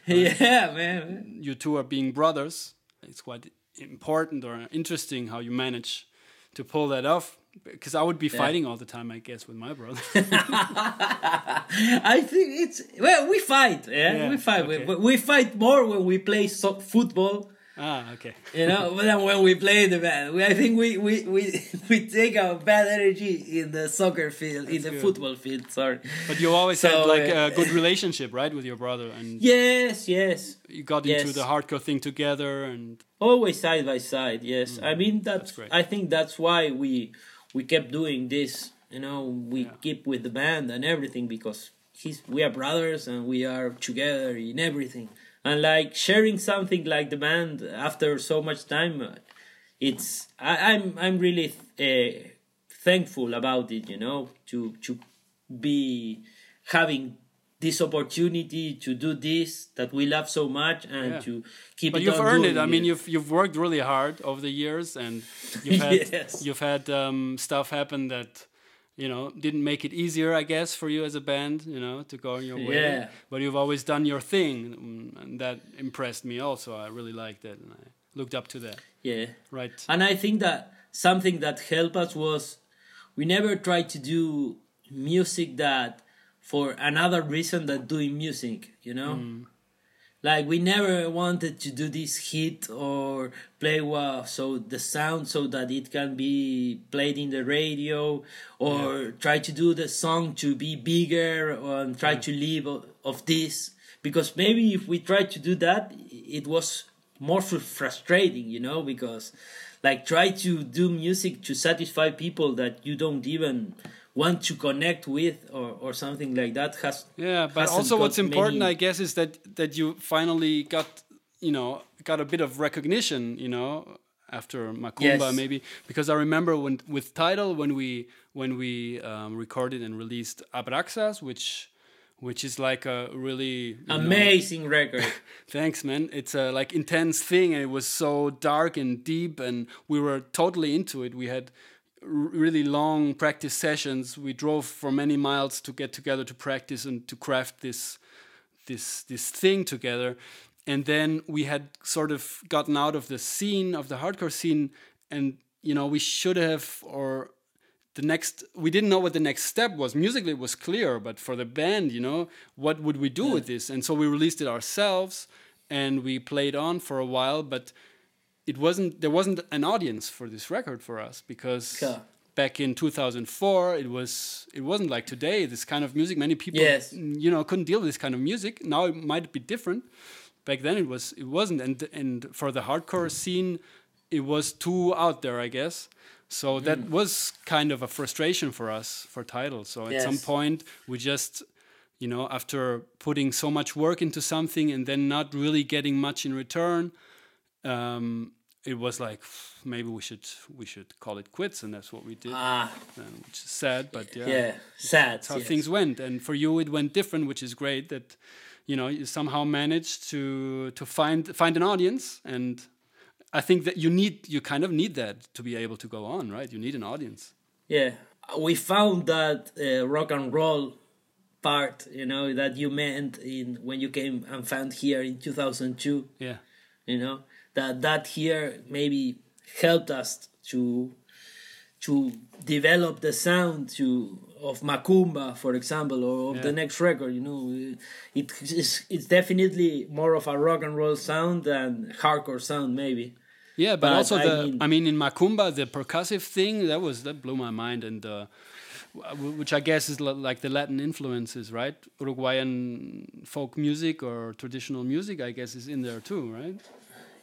But yeah, man. You two are being brothers. It's quite important or interesting how you manage to pull that off. Because I would be yeah. fighting all the time, I guess, with my brother. I think it's well, we fight. Yeah, yeah we fight. Okay. We, we fight more when we play so- football. Ah, okay. You know, but then when we play the band, we, I think we, we, we, we take our bad energy in the soccer field, That's in the good. football field, sorry. But you always so, had like uh, a good relationship, right, with your brother? And yes, yes. You got yes. into the hardcore thing together and... Always side by side, yes. Mm, I mean, that's, that's great. I think that's why we we kept doing this, you know, we yeah. keep with the band and everything because he's, we are brothers and we are together in everything. And like sharing something like the band after so much time, it's I, I'm I'm really th- uh, thankful about it, you know, to to be having this opportunity to do this that we love so much and yeah. to keep. But it you've on earned it. I it. mean, you've you've worked really hard over the years, and you've had yes. you've had um, stuff happen that. You know, didn't make it easier, I guess, for you as a band, you know, to go on your way. Yeah. But you've always done your thing, and that impressed me also. I really liked that, and I looked up to that. Yeah. Right. And I think that something that helped us was we never tried to do music that for another reason than doing music, you know? Mm. Like, we never wanted to do this hit or play well, so the sound so that it can be played in the radio or yeah. try to do the song to be bigger and try yeah. to live of this. Because maybe if we tried to do that, it was more frustrating, you know, because like try to do music to satisfy people that you don't even want to connect with, or, or something like that. Has yeah, but also what's important, many... I guess, is that that you finally got, you know, got a bit of recognition, you know, after Macumba, yes. maybe, because I remember when with Tidal when we when we um, recorded and released Abraxas, which which is like a really amazing know, record. Thanks, man. It's a like intense thing, and it was so dark and deep, and we were totally into it. We had really long practice sessions. We drove for many miles to get together to practice and to craft this this this thing together. And then we had sort of gotten out of the scene, of the hardcore scene, and you know we should have, or the next, we didn't know what the next step was. Musically it was clear, but for the band, you know, what would we do yeah. with this? And so we released it ourselves, and we played on for a while, but it wasn't, there wasn't an audience for this record for us, because yeah. back in two thousand four it was it wasn't like today, this kind of music. Many people yes. you know couldn't deal with this kind of music. Now it might be different. Back then it was it wasn't, and and for the hardcore scene it was too out there, I guess. So that mm. was kind of a frustration for us, for Tidal. So yes. at some point we just, you know, after putting so much work into something and then not really getting much in return, um, it was like maybe we should we should call it quits, and that's what we did. Ah. Um, which is sad, but yeah, yeah. sad. That's how yes. things went, and for you it went different, which is great. That you know you somehow managed to to find find an audience, and I think that you need, you kind of need that to be able to go on, right? You need an audience. Yeah, we found that uh, rock and roll part, you know, that you meant in when you came and found here in two thousand two. Yeah, you know that that here maybe helped us to to develop the sound to of Macumba, for example, or of yeah. the next record. You know, it is it's definitely more of a rock and roll sound than hardcore sound, maybe. Yeah, but, but also I the mean, I mean in Macumba the percussive thing that was that blew my mind, and uh, which I guess is like the Latin influences, right? Uruguayan folk music or traditional music, I guess, is in there too, right?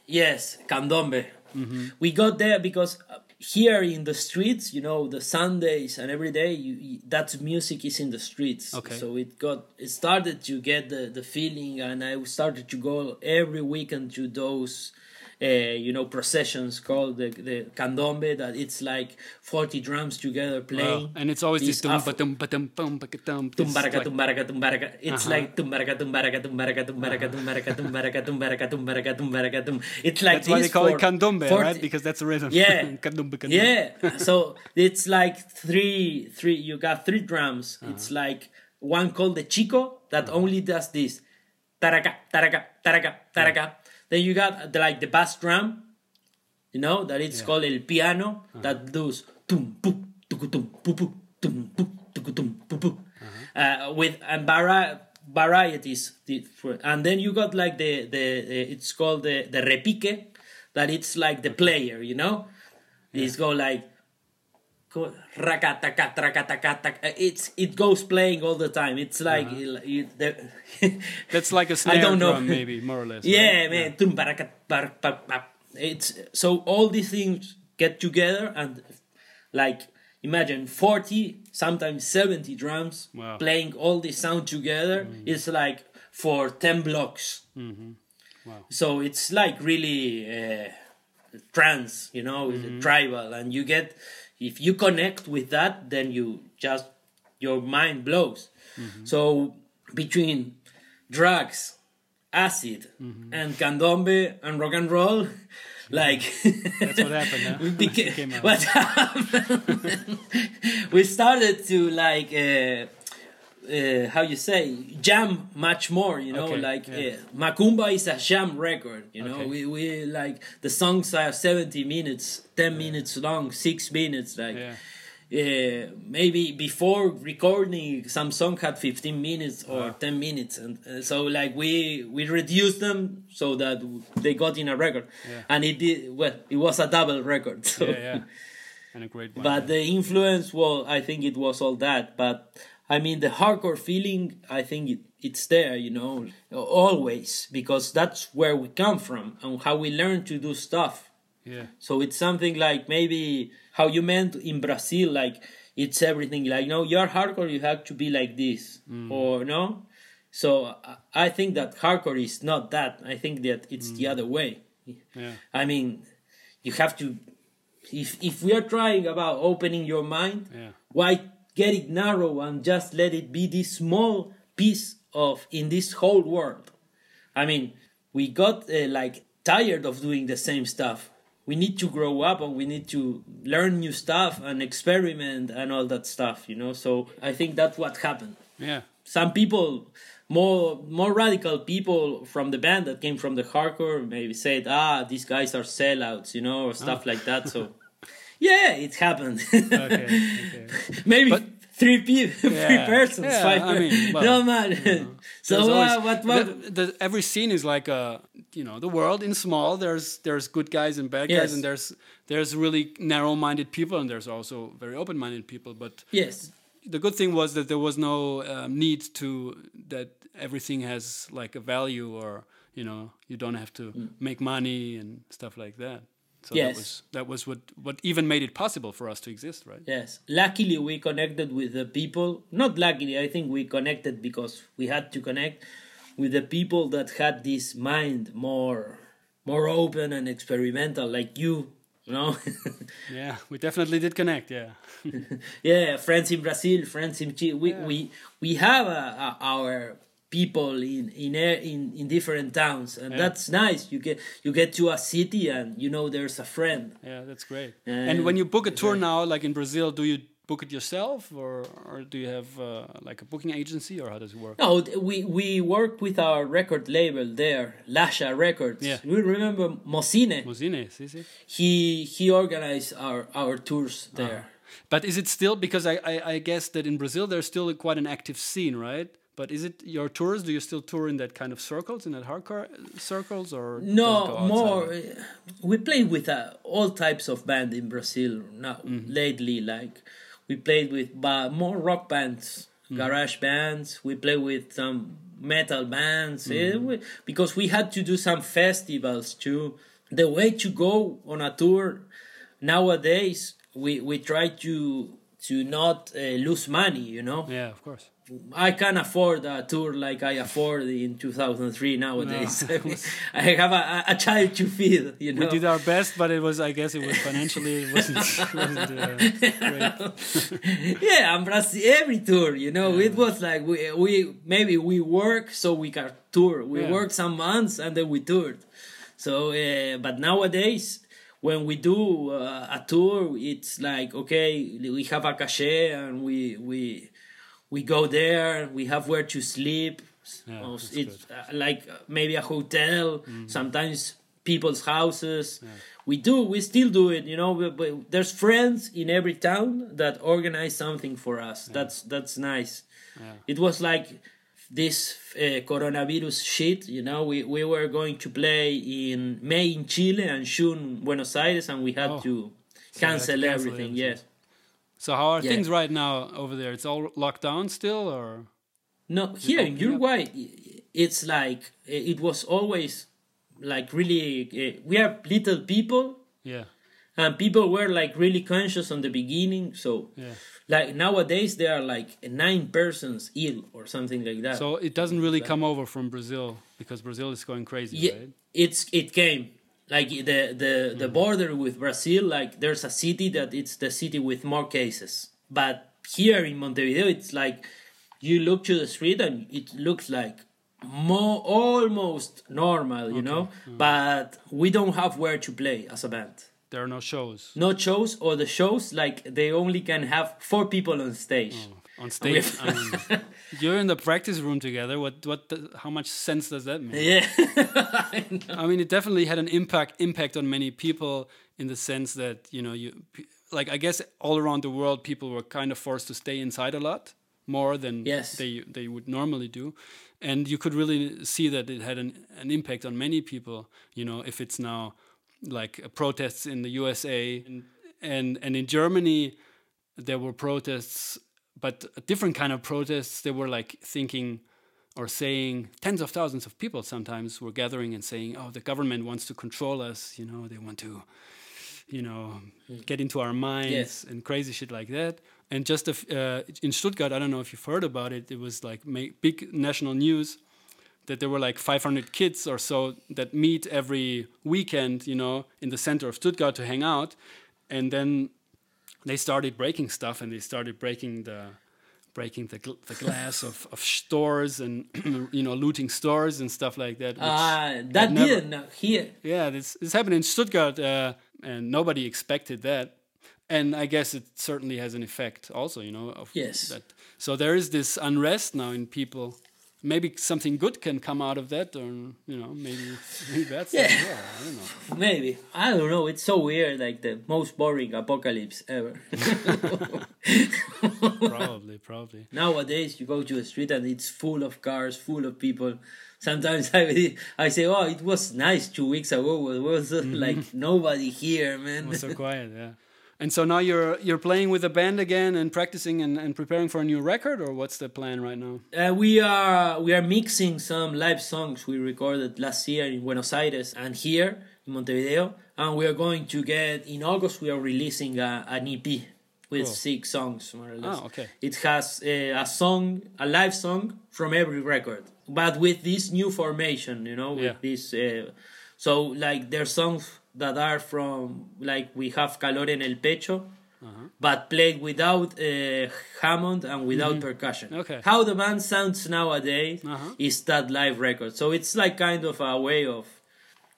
Yes, candombe. Mm-hmm. We got there because here in the streets, you know, the Sundays and every day, you, you, that music is in the streets. Okay. So it got, it started to get the, the feeling, and I started to go every weekend to those, uh, you know, processions called the, the candombe. That it's like forty drums together playing, wow. and it's always this tumbaraca tumbaraca tumbaraca. It's like tumbaraca tumbaraca tumbaraca tumbaraca tumbaraca tumbaraca tumbaraca tumbaraca tumbaraca tum. It's like that's why they call it candombe, right? Because that's the rhythm. Yeah, candombe, candombe. Yeah. So it's like three, three. You got three drums. It's like one called the chico that only does this, taraca taraca taraca taraca. Then you got the, like the bass drum, you know, that it's yeah. called el piano, uh-huh. that does tum pum tuku tum pu pu tum pu tuku tum pu pu, uh, with and vari- varieties. And then you got like the the, the it's called the, the repique, that it's like the player, you know, yeah. it's go like rakataka rakataka. It's it goes playing all the time. It's like uh-huh. it, it, the that's like a snare I don't know. Drum, maybe more or less. Yeah, right? Man. It's so all these things get together, and like imagine forty, sometimes seventy drums wow. playing all this sound together. Mm-hmm. It's like for ten blocks. Mm-hmm. Wow. So it's like really uh, trance, you know, mm-hmm. tribal, and you get. If you connect with that, then you just, your mind blows. Mm-hmm. So between drugs, acid, mm-hmm. and candombe and rock and roll, yeah. like... That's what happened, huh? we beca- what happened? We started to like, uh, uh, how you say, jam much more, you know, okay. like yeah. uh, Macumba is a jam record, you know, okay. we, we like, the songs are seventy minutes, ten minutes long, six minutes. Like, yeah. uh, maybe before recording, some song had fifteen minutes or wow. ten minutes, and uh, so like we we reduced them so that they got in a record, yeah. and it did well. It was a double record. So. Yeah, yeah. and a great one. But the influence, well, I think it was all that. But I mean, the hardcore feeling, I think it, it's there, you know, always, because that's where we come from and how we learn to do stuff. Yeah. So it's something like maybe how you meant in Brazil, like it's everything. Like, no, you're hardcore, you have to be like this, mm. or no. So I think that hardcore is not that. I think that it's mm. the other way. Yeah. I mean, you have to. If if we are trying about opening your mind, yeah. why get it narrow and just let it be this small piece of in this whole world? I mean, we got uh, like tired of doing the same stuff. We need to grow up and we need to learn new stuff and experiment and all that stuff, you know? So I think that's what happened. Yeah. Some people, more more radical people from the band that came from the hardcore, maybe said, ah, these guys are sellouts, you know, or stuff oh. like that. So, yeah, it happened. okay, okay. Maybe but, three people, yeah. three persons, yeah, five I mean, well, no, man. You know. So always, uh, what? what? The, the, every scene is like a, you know, the world in small. There's there's good guys and bad yes. guys, and there's there's really narrow-minded people, and there's also very open-minded people. But yes. The good thing was that there was no uh, need to, that everything has like a value, or, you know, you don't have to mm. make money and stuff like that. So yes. that was, that was what, what even made it possible for us to exist, right? Yes. Luckily, we connected with the people. Not luckily, I think we connected because we had to connect with the people that had this mind more, more open and experimental, like you. No. yeah, we definitely did connect. Yeah. yeah, friends in Brazil, friends in Chile. We yeah. we we have a, a, our people in in, in in different towns, and yeah. that's nice. You get you get to a city, and you know there's a friend. Yeah, that's great. And, and when you book a tour yeah. now, like in Brazil, do you book it yourself, or or do you have uh, like a booking agency, or how does it work? No, we we work with our record label there, Lasha Records. Yeah. We remember Mosine. Mosine, si, si. He he organized our, our tours there. Ah. But is it still, because I, I, I guess that in Brazil there's still quite an active scene, right? But is it your tours? Do you still tour in that kind of circles, in that hardcore circles, or no more? We play with uh, all types of band in Brazil now mm-hmm. lately, like. We played with ba- more rock bands, mm. garage bands. We played with some metal bands. Mm. Yeah, we, because we had to do some festivals too. The way to go on a tour nowadays, we, we try to to not uh, lose money, you know? Yeah, of course. I can't afford a tour like I afford in two thousand three nowadays. No. I have a, a child to feed, you know. We did our best, but it was, I guess it was financially, it wasn't, wasn't uh, great. yeah, and Brazil, every tour, you know, yeah. it was like, we, we maybe we work so we can tour. We yeah. worked some months and then we toured. So, uh, but nowadays, when we do uh, a tour, it's like, okay, we have a cachet and we... we We go there, we have where to sleep. Yeah, it's uh, like maybe a hotel, mm-hmm. sometimes people's houses. Yeah. We do, we still do it, you know. We, we, there's friends in every town that organize something for us. Yeah. That's that's nice. Yeah. It was like this uh, coronavirus shit, you know. We, we were going to play in May in Chile and June Buenos Aires, and we had oh. to cancel so everything, cancel yes. So how are yeah. things right now over there? It's all locked down still, or no? Here in Uruguay, up? It's like it was always like really. Uh, we are little people, yeah, and people were like really conscious on the beginning. So, yeah. like nowadays there are like nine persons ill or something like that. So it doesn't really come over from Brazil, because Brazil is going crazy, yeah, right? It's it came. Like the the, the mm. border with Brazil, like there's a city that it's the city with more cases. But here in Montevideo, it's like you look to the street and it looks like more almost normal, you okay. know. Mm. But we don't have where to play as a band. There are no shows. No shows, or the shows like they only can have four people on stage. Oh, on stage. I mean, you're in the practice room together. What? What? How much sense does that make? Yeah, I know. I mean, it definitely had an impact impact on many people, in the sense that, you know, you like I guess all around the world people were kind of forced to stay inside a lot more than yes. they they would normally do, and you could really see that it had an, an impact on many people. You know, if it's now like protests in the U S A and and and in Germany there were protests, but a different kind of protests. They were like thinking or saying, tens of thousands of people sometimes were gathering and saying, oh, the government wants to control us, you know, they want to, you know, get into our minds, yes, and crazy shit like that. And just uh, in Stuttgart, I don't know if you've heard about it, it was like big national news that there were like five hundred kids or so that meet every weekend, you know, in the center of Stuttgart to hang out. And then they started breaking stuff, and they started breaking the breaking the gl- the glass of, of stores and, you know, looting stores and stuff like that. Ah, uh, that never, here, no, here. Yeah, this, this happened in Stuttgart, uh, and nobody expected that. And I guess it certainly has an effect also, you know. Of yes. That. So there is this unrest now in people. Maybe something good can come out of that, or, you know, maybe, maybe that's yeah. It. Yeah, I don't know. Maybe. I don't know. It's so weird, like the most boring apocalypse ever. probably, probably. Nowadays, you go to the street and it's full of cars, full of people. Sometimes I, I say, oh, it was nice two weeks ago. It was mm-hmm. like nobody here, man. It was so quiet, yeah. And so now you're you're playing with a band again and practicing and, and preparing for a new record, or what's the plan right now? Uh, we are we are mixing some live songs we recorded last year in Buenos Aires and here in Montevideo, and we are going to get in August. We are releasing a, an E P with cool. six songs more or less. Oh, okay. It has a, a song, a live song from every record, but with this new formation, you know, with yeah. this. Uh, so like their songs that are from, like, we have Calor en el Pecho, uh-huh. but played without uh, Hammond and without mm-hmm. percussion. Okay. How the band sounds nowadays uh-huh. is that live record. So it's like kind of a way of,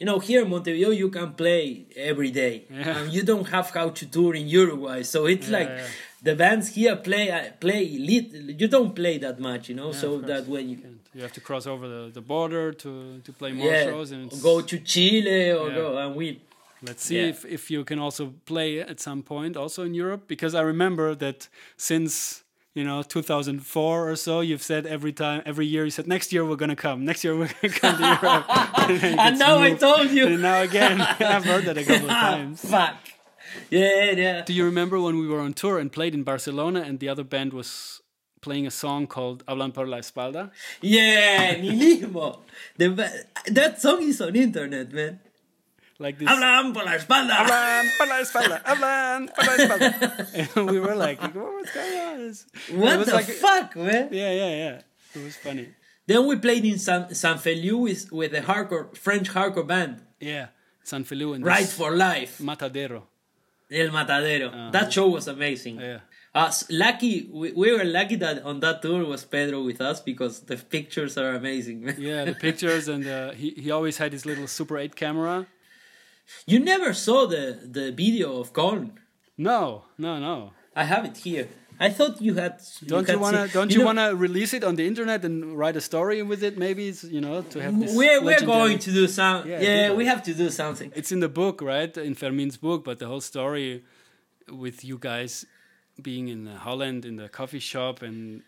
you know, here in Montevideo you can play every day. Yeah. And you don't have how to tour in Uruguay. So it's yeah, like yeah. the bands here play, play little, you don't play that much, you know, yeah, so that when you... You have to cross over the, the border to, to play more yeah. shows. And it's... go to Chile or yeah. go, and we... Let's see yeah. if, if you can also play at some point also in Europe, because I remember that since, you know, two thousand four or so, you've said every time, every year, you said, next year we're going to come, next year we're going to come to Europe. And, and now moved. I told you. And now again, I've heard that a couple of times. Fuck. Yeah, yeah. Do you remember when we were on tour and played in Barcelona and the other band was playing a song called Hablan por la Espalda? Yeah, Nilismo. The, that song is on internet, man. Like this, hablan por la espalda, hablan por la espalda, hablan por la espalda. And we were like, like what was going on? What the like, fuck, man? Yeah, yeah, yeah. It was funny. Then we played in San Sanfeliu with, with a hardcore French hardcore band. Yeah, Sanfeliu and Right for Life. Matadero. El Matadero. Uh-huh. That show was amazing. Yeah. Uh, lucky, we, we were lucky that on that tour was Pedro with us, because the pictures are amazing, man. Yeah, the pictures, and uh, he he always had his little Super eight camera. You never saw the, the video of Colin? No, no, no. I have it here. I thought you had. Don't you, you wanna? See. Don't you, you know, wanna release it on the internet and write a story with it? Maybe it's, you know, to have this. We're we're going to do some. Yeah, yeah, we have to do something. It's in the book, right? In Fermin's book, but the whole story with you guys being in Holland in the coffee shop, and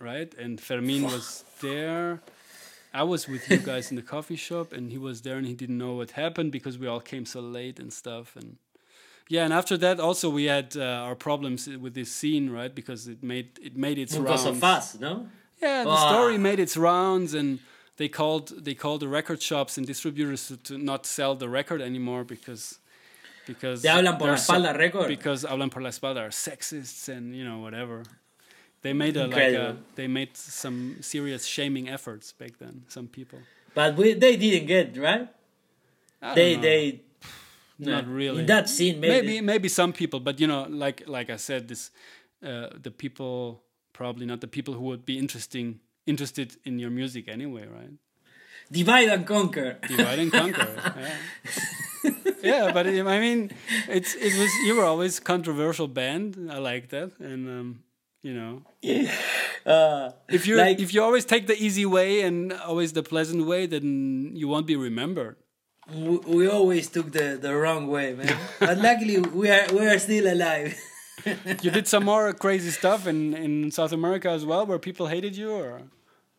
right, and Fermin was there. I was with you guys in the coffee shop, and he was there, and he didn't know what happened because we all came so late and stuff. And yeah, and after that also we had uh, our problems with this scene, right? Because it made it made its because rounds. Because of us, no? Yeah, the oh. story made its rounds, and they called they called the record shops and distributors to, to not sell the record anymore because because they Hablan por la Espalda record because Hablan por la Espalda are sexists and, you know, whatever. They made a, like a, they made some serious shaming efforts back then, some people. But we, they didn't get, right? I they don't know. they not no. really. In that scene maybe. maybe maybe some people, but, you know, like like I said, this uh, the people probably not the people who would be interesting interested in your music anyway, right? Divide and conquer. Divide and conquer. Yeah. Yeah, but it, I mean, it's it was you were always controversial band. I like that. And um you know, uh, if you like, if you always take the easy way and always the pleasant way, then you won't be remembered. We, we always took the, the wrong way, man. But luckily, we are we are still alive. You did some more crazy stuff in, in South America as well, where people hated you, or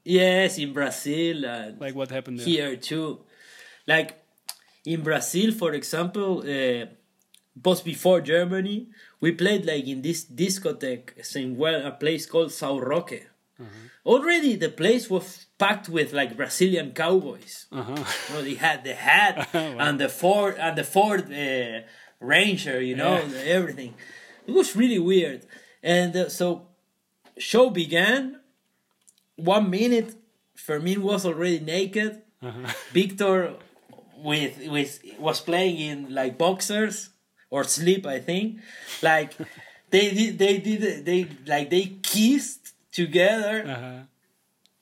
yes, in Brazil. And like what happened there? Here too, like in Brazil, for example. Uh, But before Germany, we played like in this discotheque in well, a place called Sao Roque. Mm-hmm. Already the place was packed with like Brazilian cowboys. Uh-huh. You know, they had the hat wow. and the Ford and the Ford uh, Ranger, you know, yeah. everything. It was really weird. And uh, so show began. One minute, Fermín was already naked. Uh-huh. Victor with with was playing in like boxers or slip, I think. Like they did, they did, they like they kissed together. Uh-huh.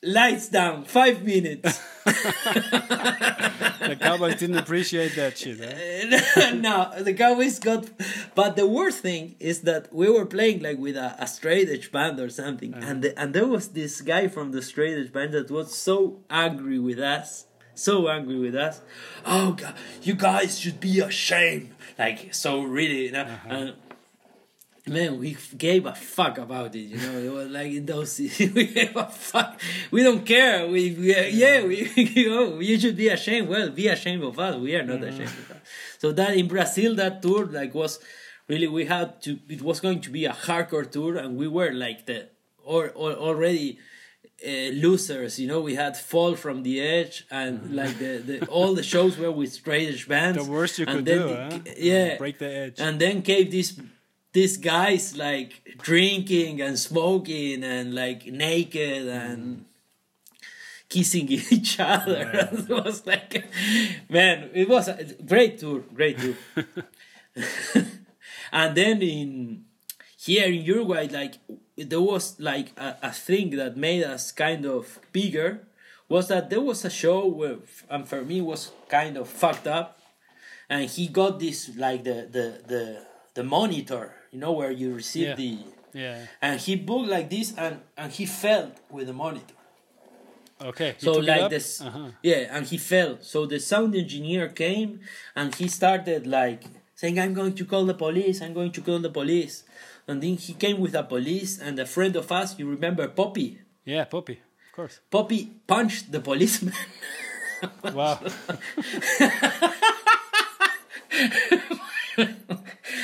Lights down, five minutes. The Cowboys didn't appreciate that shit, eh? No, the Cowboys got... But the worst thing is that we were playing like with a, a straight edge band or something, uh-huh. and the, and there was this guy from the straight edge band that was so angry with us, so angry with us. Oh, God, you guys should be ashamed. Like, so really, you know? Uh-huh. And, man, we gave a fuck about it, you know. It was like in those. We gave a fuck. We don't care. We, we yeah, we you know, you should be ashamed. Well, be ashamed of us. We are not mm-hmm. ashamed of us. So that in Brazil, that tour like was really. We had to. It was going to be a hardcore tour, and we were like the or, or already uh, losers, you know. We had Fall from the Edge, and mm-hmm. like the, the all the shows were with straight edge bands. The worst you could do, the, huh? yeah. Break the edge, and then came this. These guys like drinking and smoking and like naked and mm. kissing each other. Yeah. It was like, man, it was a great tour, great tour. And then in here in Uruguay, like there was like a, a thing that made us kind of bigger was that there was a show where, and for me, was kind of fucked up, and he got this like the the the. the monitor, you know, where you receive yeah. the... Yeah. And he booked like this, and, and he fell with the monitor. Okay. So like this... Uh-huh. Yeah, and he fell. So the sound engineer came, and he started like saying, I'm going to call the police, I'm going to call the police. And then he came with a police, and a friend of us, you remember Poppy? Yeah, Poppy, of course. Poppy punched the policeman. Wow.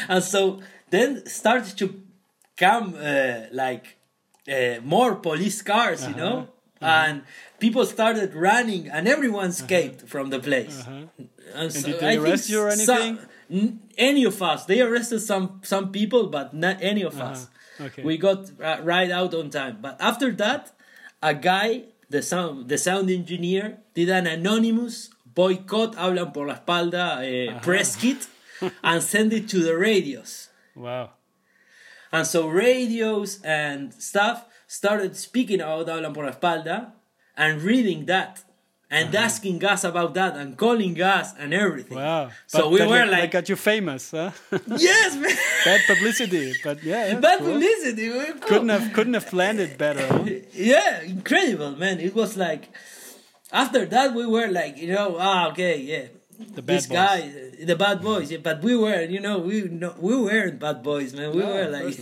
And so then started to come uh, like uh, more police cars, uh-huh. you know, uh-huh. and people started running, and everyone escaped uh-huh. from the place. Uh-huh. And, and so did they I arrest you or anything? Some, n- any of us? They arrested some some people, but not any of uh-huh. us. Okay. We got uh, right out on time. But after that, a guy, the sound the sound engineer, did an anonymous boycott Hablan por la Espalda uh, uh-huh. press kit. And send it to the radios. Wow. And so radios and stuff started speaking about Hablan por la Espalda and reading that and uh-huh. asking us about that and calling us and everything. Wow. So but we were you, like... That got you famous, huh? Yes, man. Bad publicity, but yeah. Bad cool. publicity. Cool. Couldn't have, couldn't have planned it better. Huh? Yeah, incredible, man. It was like... After that, we were like, you know, ah, okay, yeah. The bad this boys. guy, the bad boys, yeah, but we were, you know, we no, we weren't bad boys, man. We no, were like,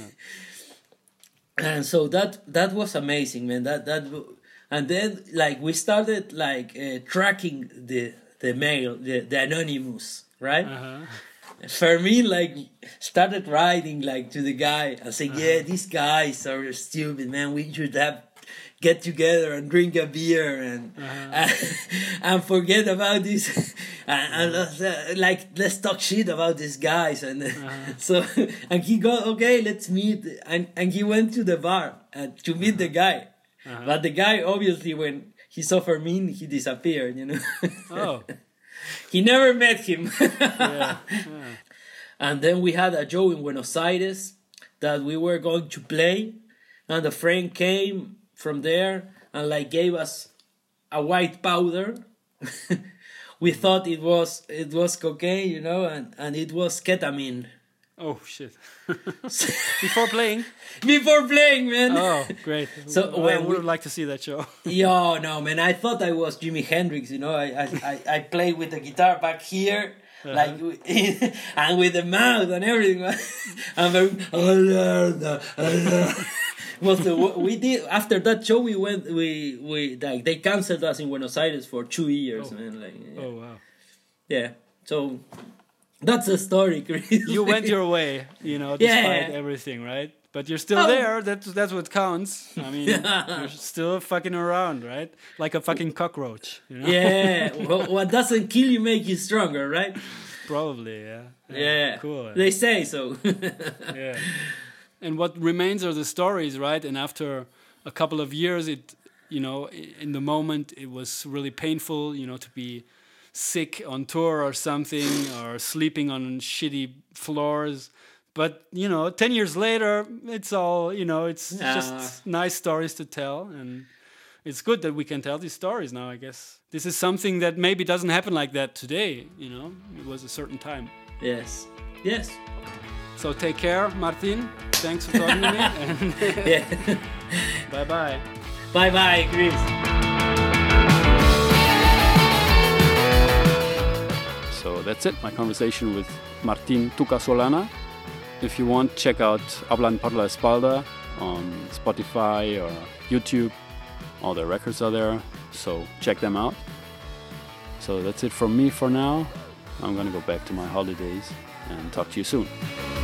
and so that that was amazing, man. That that, and then like we started like uh, tracking the the mail, the, the anonymous, right? Uh-huh. Fermín like started writing like to the guy and saying, uh-huh. yeah, these guys are stupid, man. We should have. Get together and drink a beer and uh-huh. and, and forget about this and, and uh, like let's talk shit about these guys and uh-huh. so and he go okay let's meet and, and he went to the bar uh, to meet uh-huh. the guy uh-huh. but the guy obviously when he saw Fermín he disappeared you know oh he never met him yeah. Yeah. And then we had a show in Buenos Aires that we were going to play and the friend came from there and like gave us a white powder. We thought it was it was cocaine, you know, and, and it was ketamine. Oh shit. Before playing? Before playing, man. Oh great. So I when would we, like to see that show. Yo no man, I thought I was Jimi Hendrix, you know. I I, I, I play with the guitar back here. Uh-huh. Like and with the mouth and everything. And very oh, was the we did after that show we went we we like they canceled us in Buenos Aires for two years oh. man like yeah. oh wow yeah so That's a story, Chris. You went your way, you know, despite yeah. everything, right? But you're still oh. there. That's that's what counts. I mean, yeah. you're still fucking around, right? Like a fucking cockroach. You know? Yeah. Well, what doesn't kill you make you stronger, right? Probably, yeah. Yeah. yeah. Cool. They say so. yeah. And what remains are the stories, right? And after a couple of years, it, you know, in the moment, it was really painful, you know, to be sick on tour or something, or sleeping on shitty floors. But, you know, ten years later, it's all, you know, it's yeah. just nice stories to tell. And it's good that we can tell these stories now, I guess. This is something that maybe doesn't happen like that today, you know? It was a certain time. Yes. Yes. So take care, Martin. Thanks for talking to me. And yeah. Bye-bye. Bye-bye, Chris. So that's it, my conversation with Martín Tuca Solana. If you want, check out Hablan por la Espalda on Spotify or YouTube. All their records are there, so check them out. So that's it from me for now. I'm going to go back to my holidays and talk to you soon.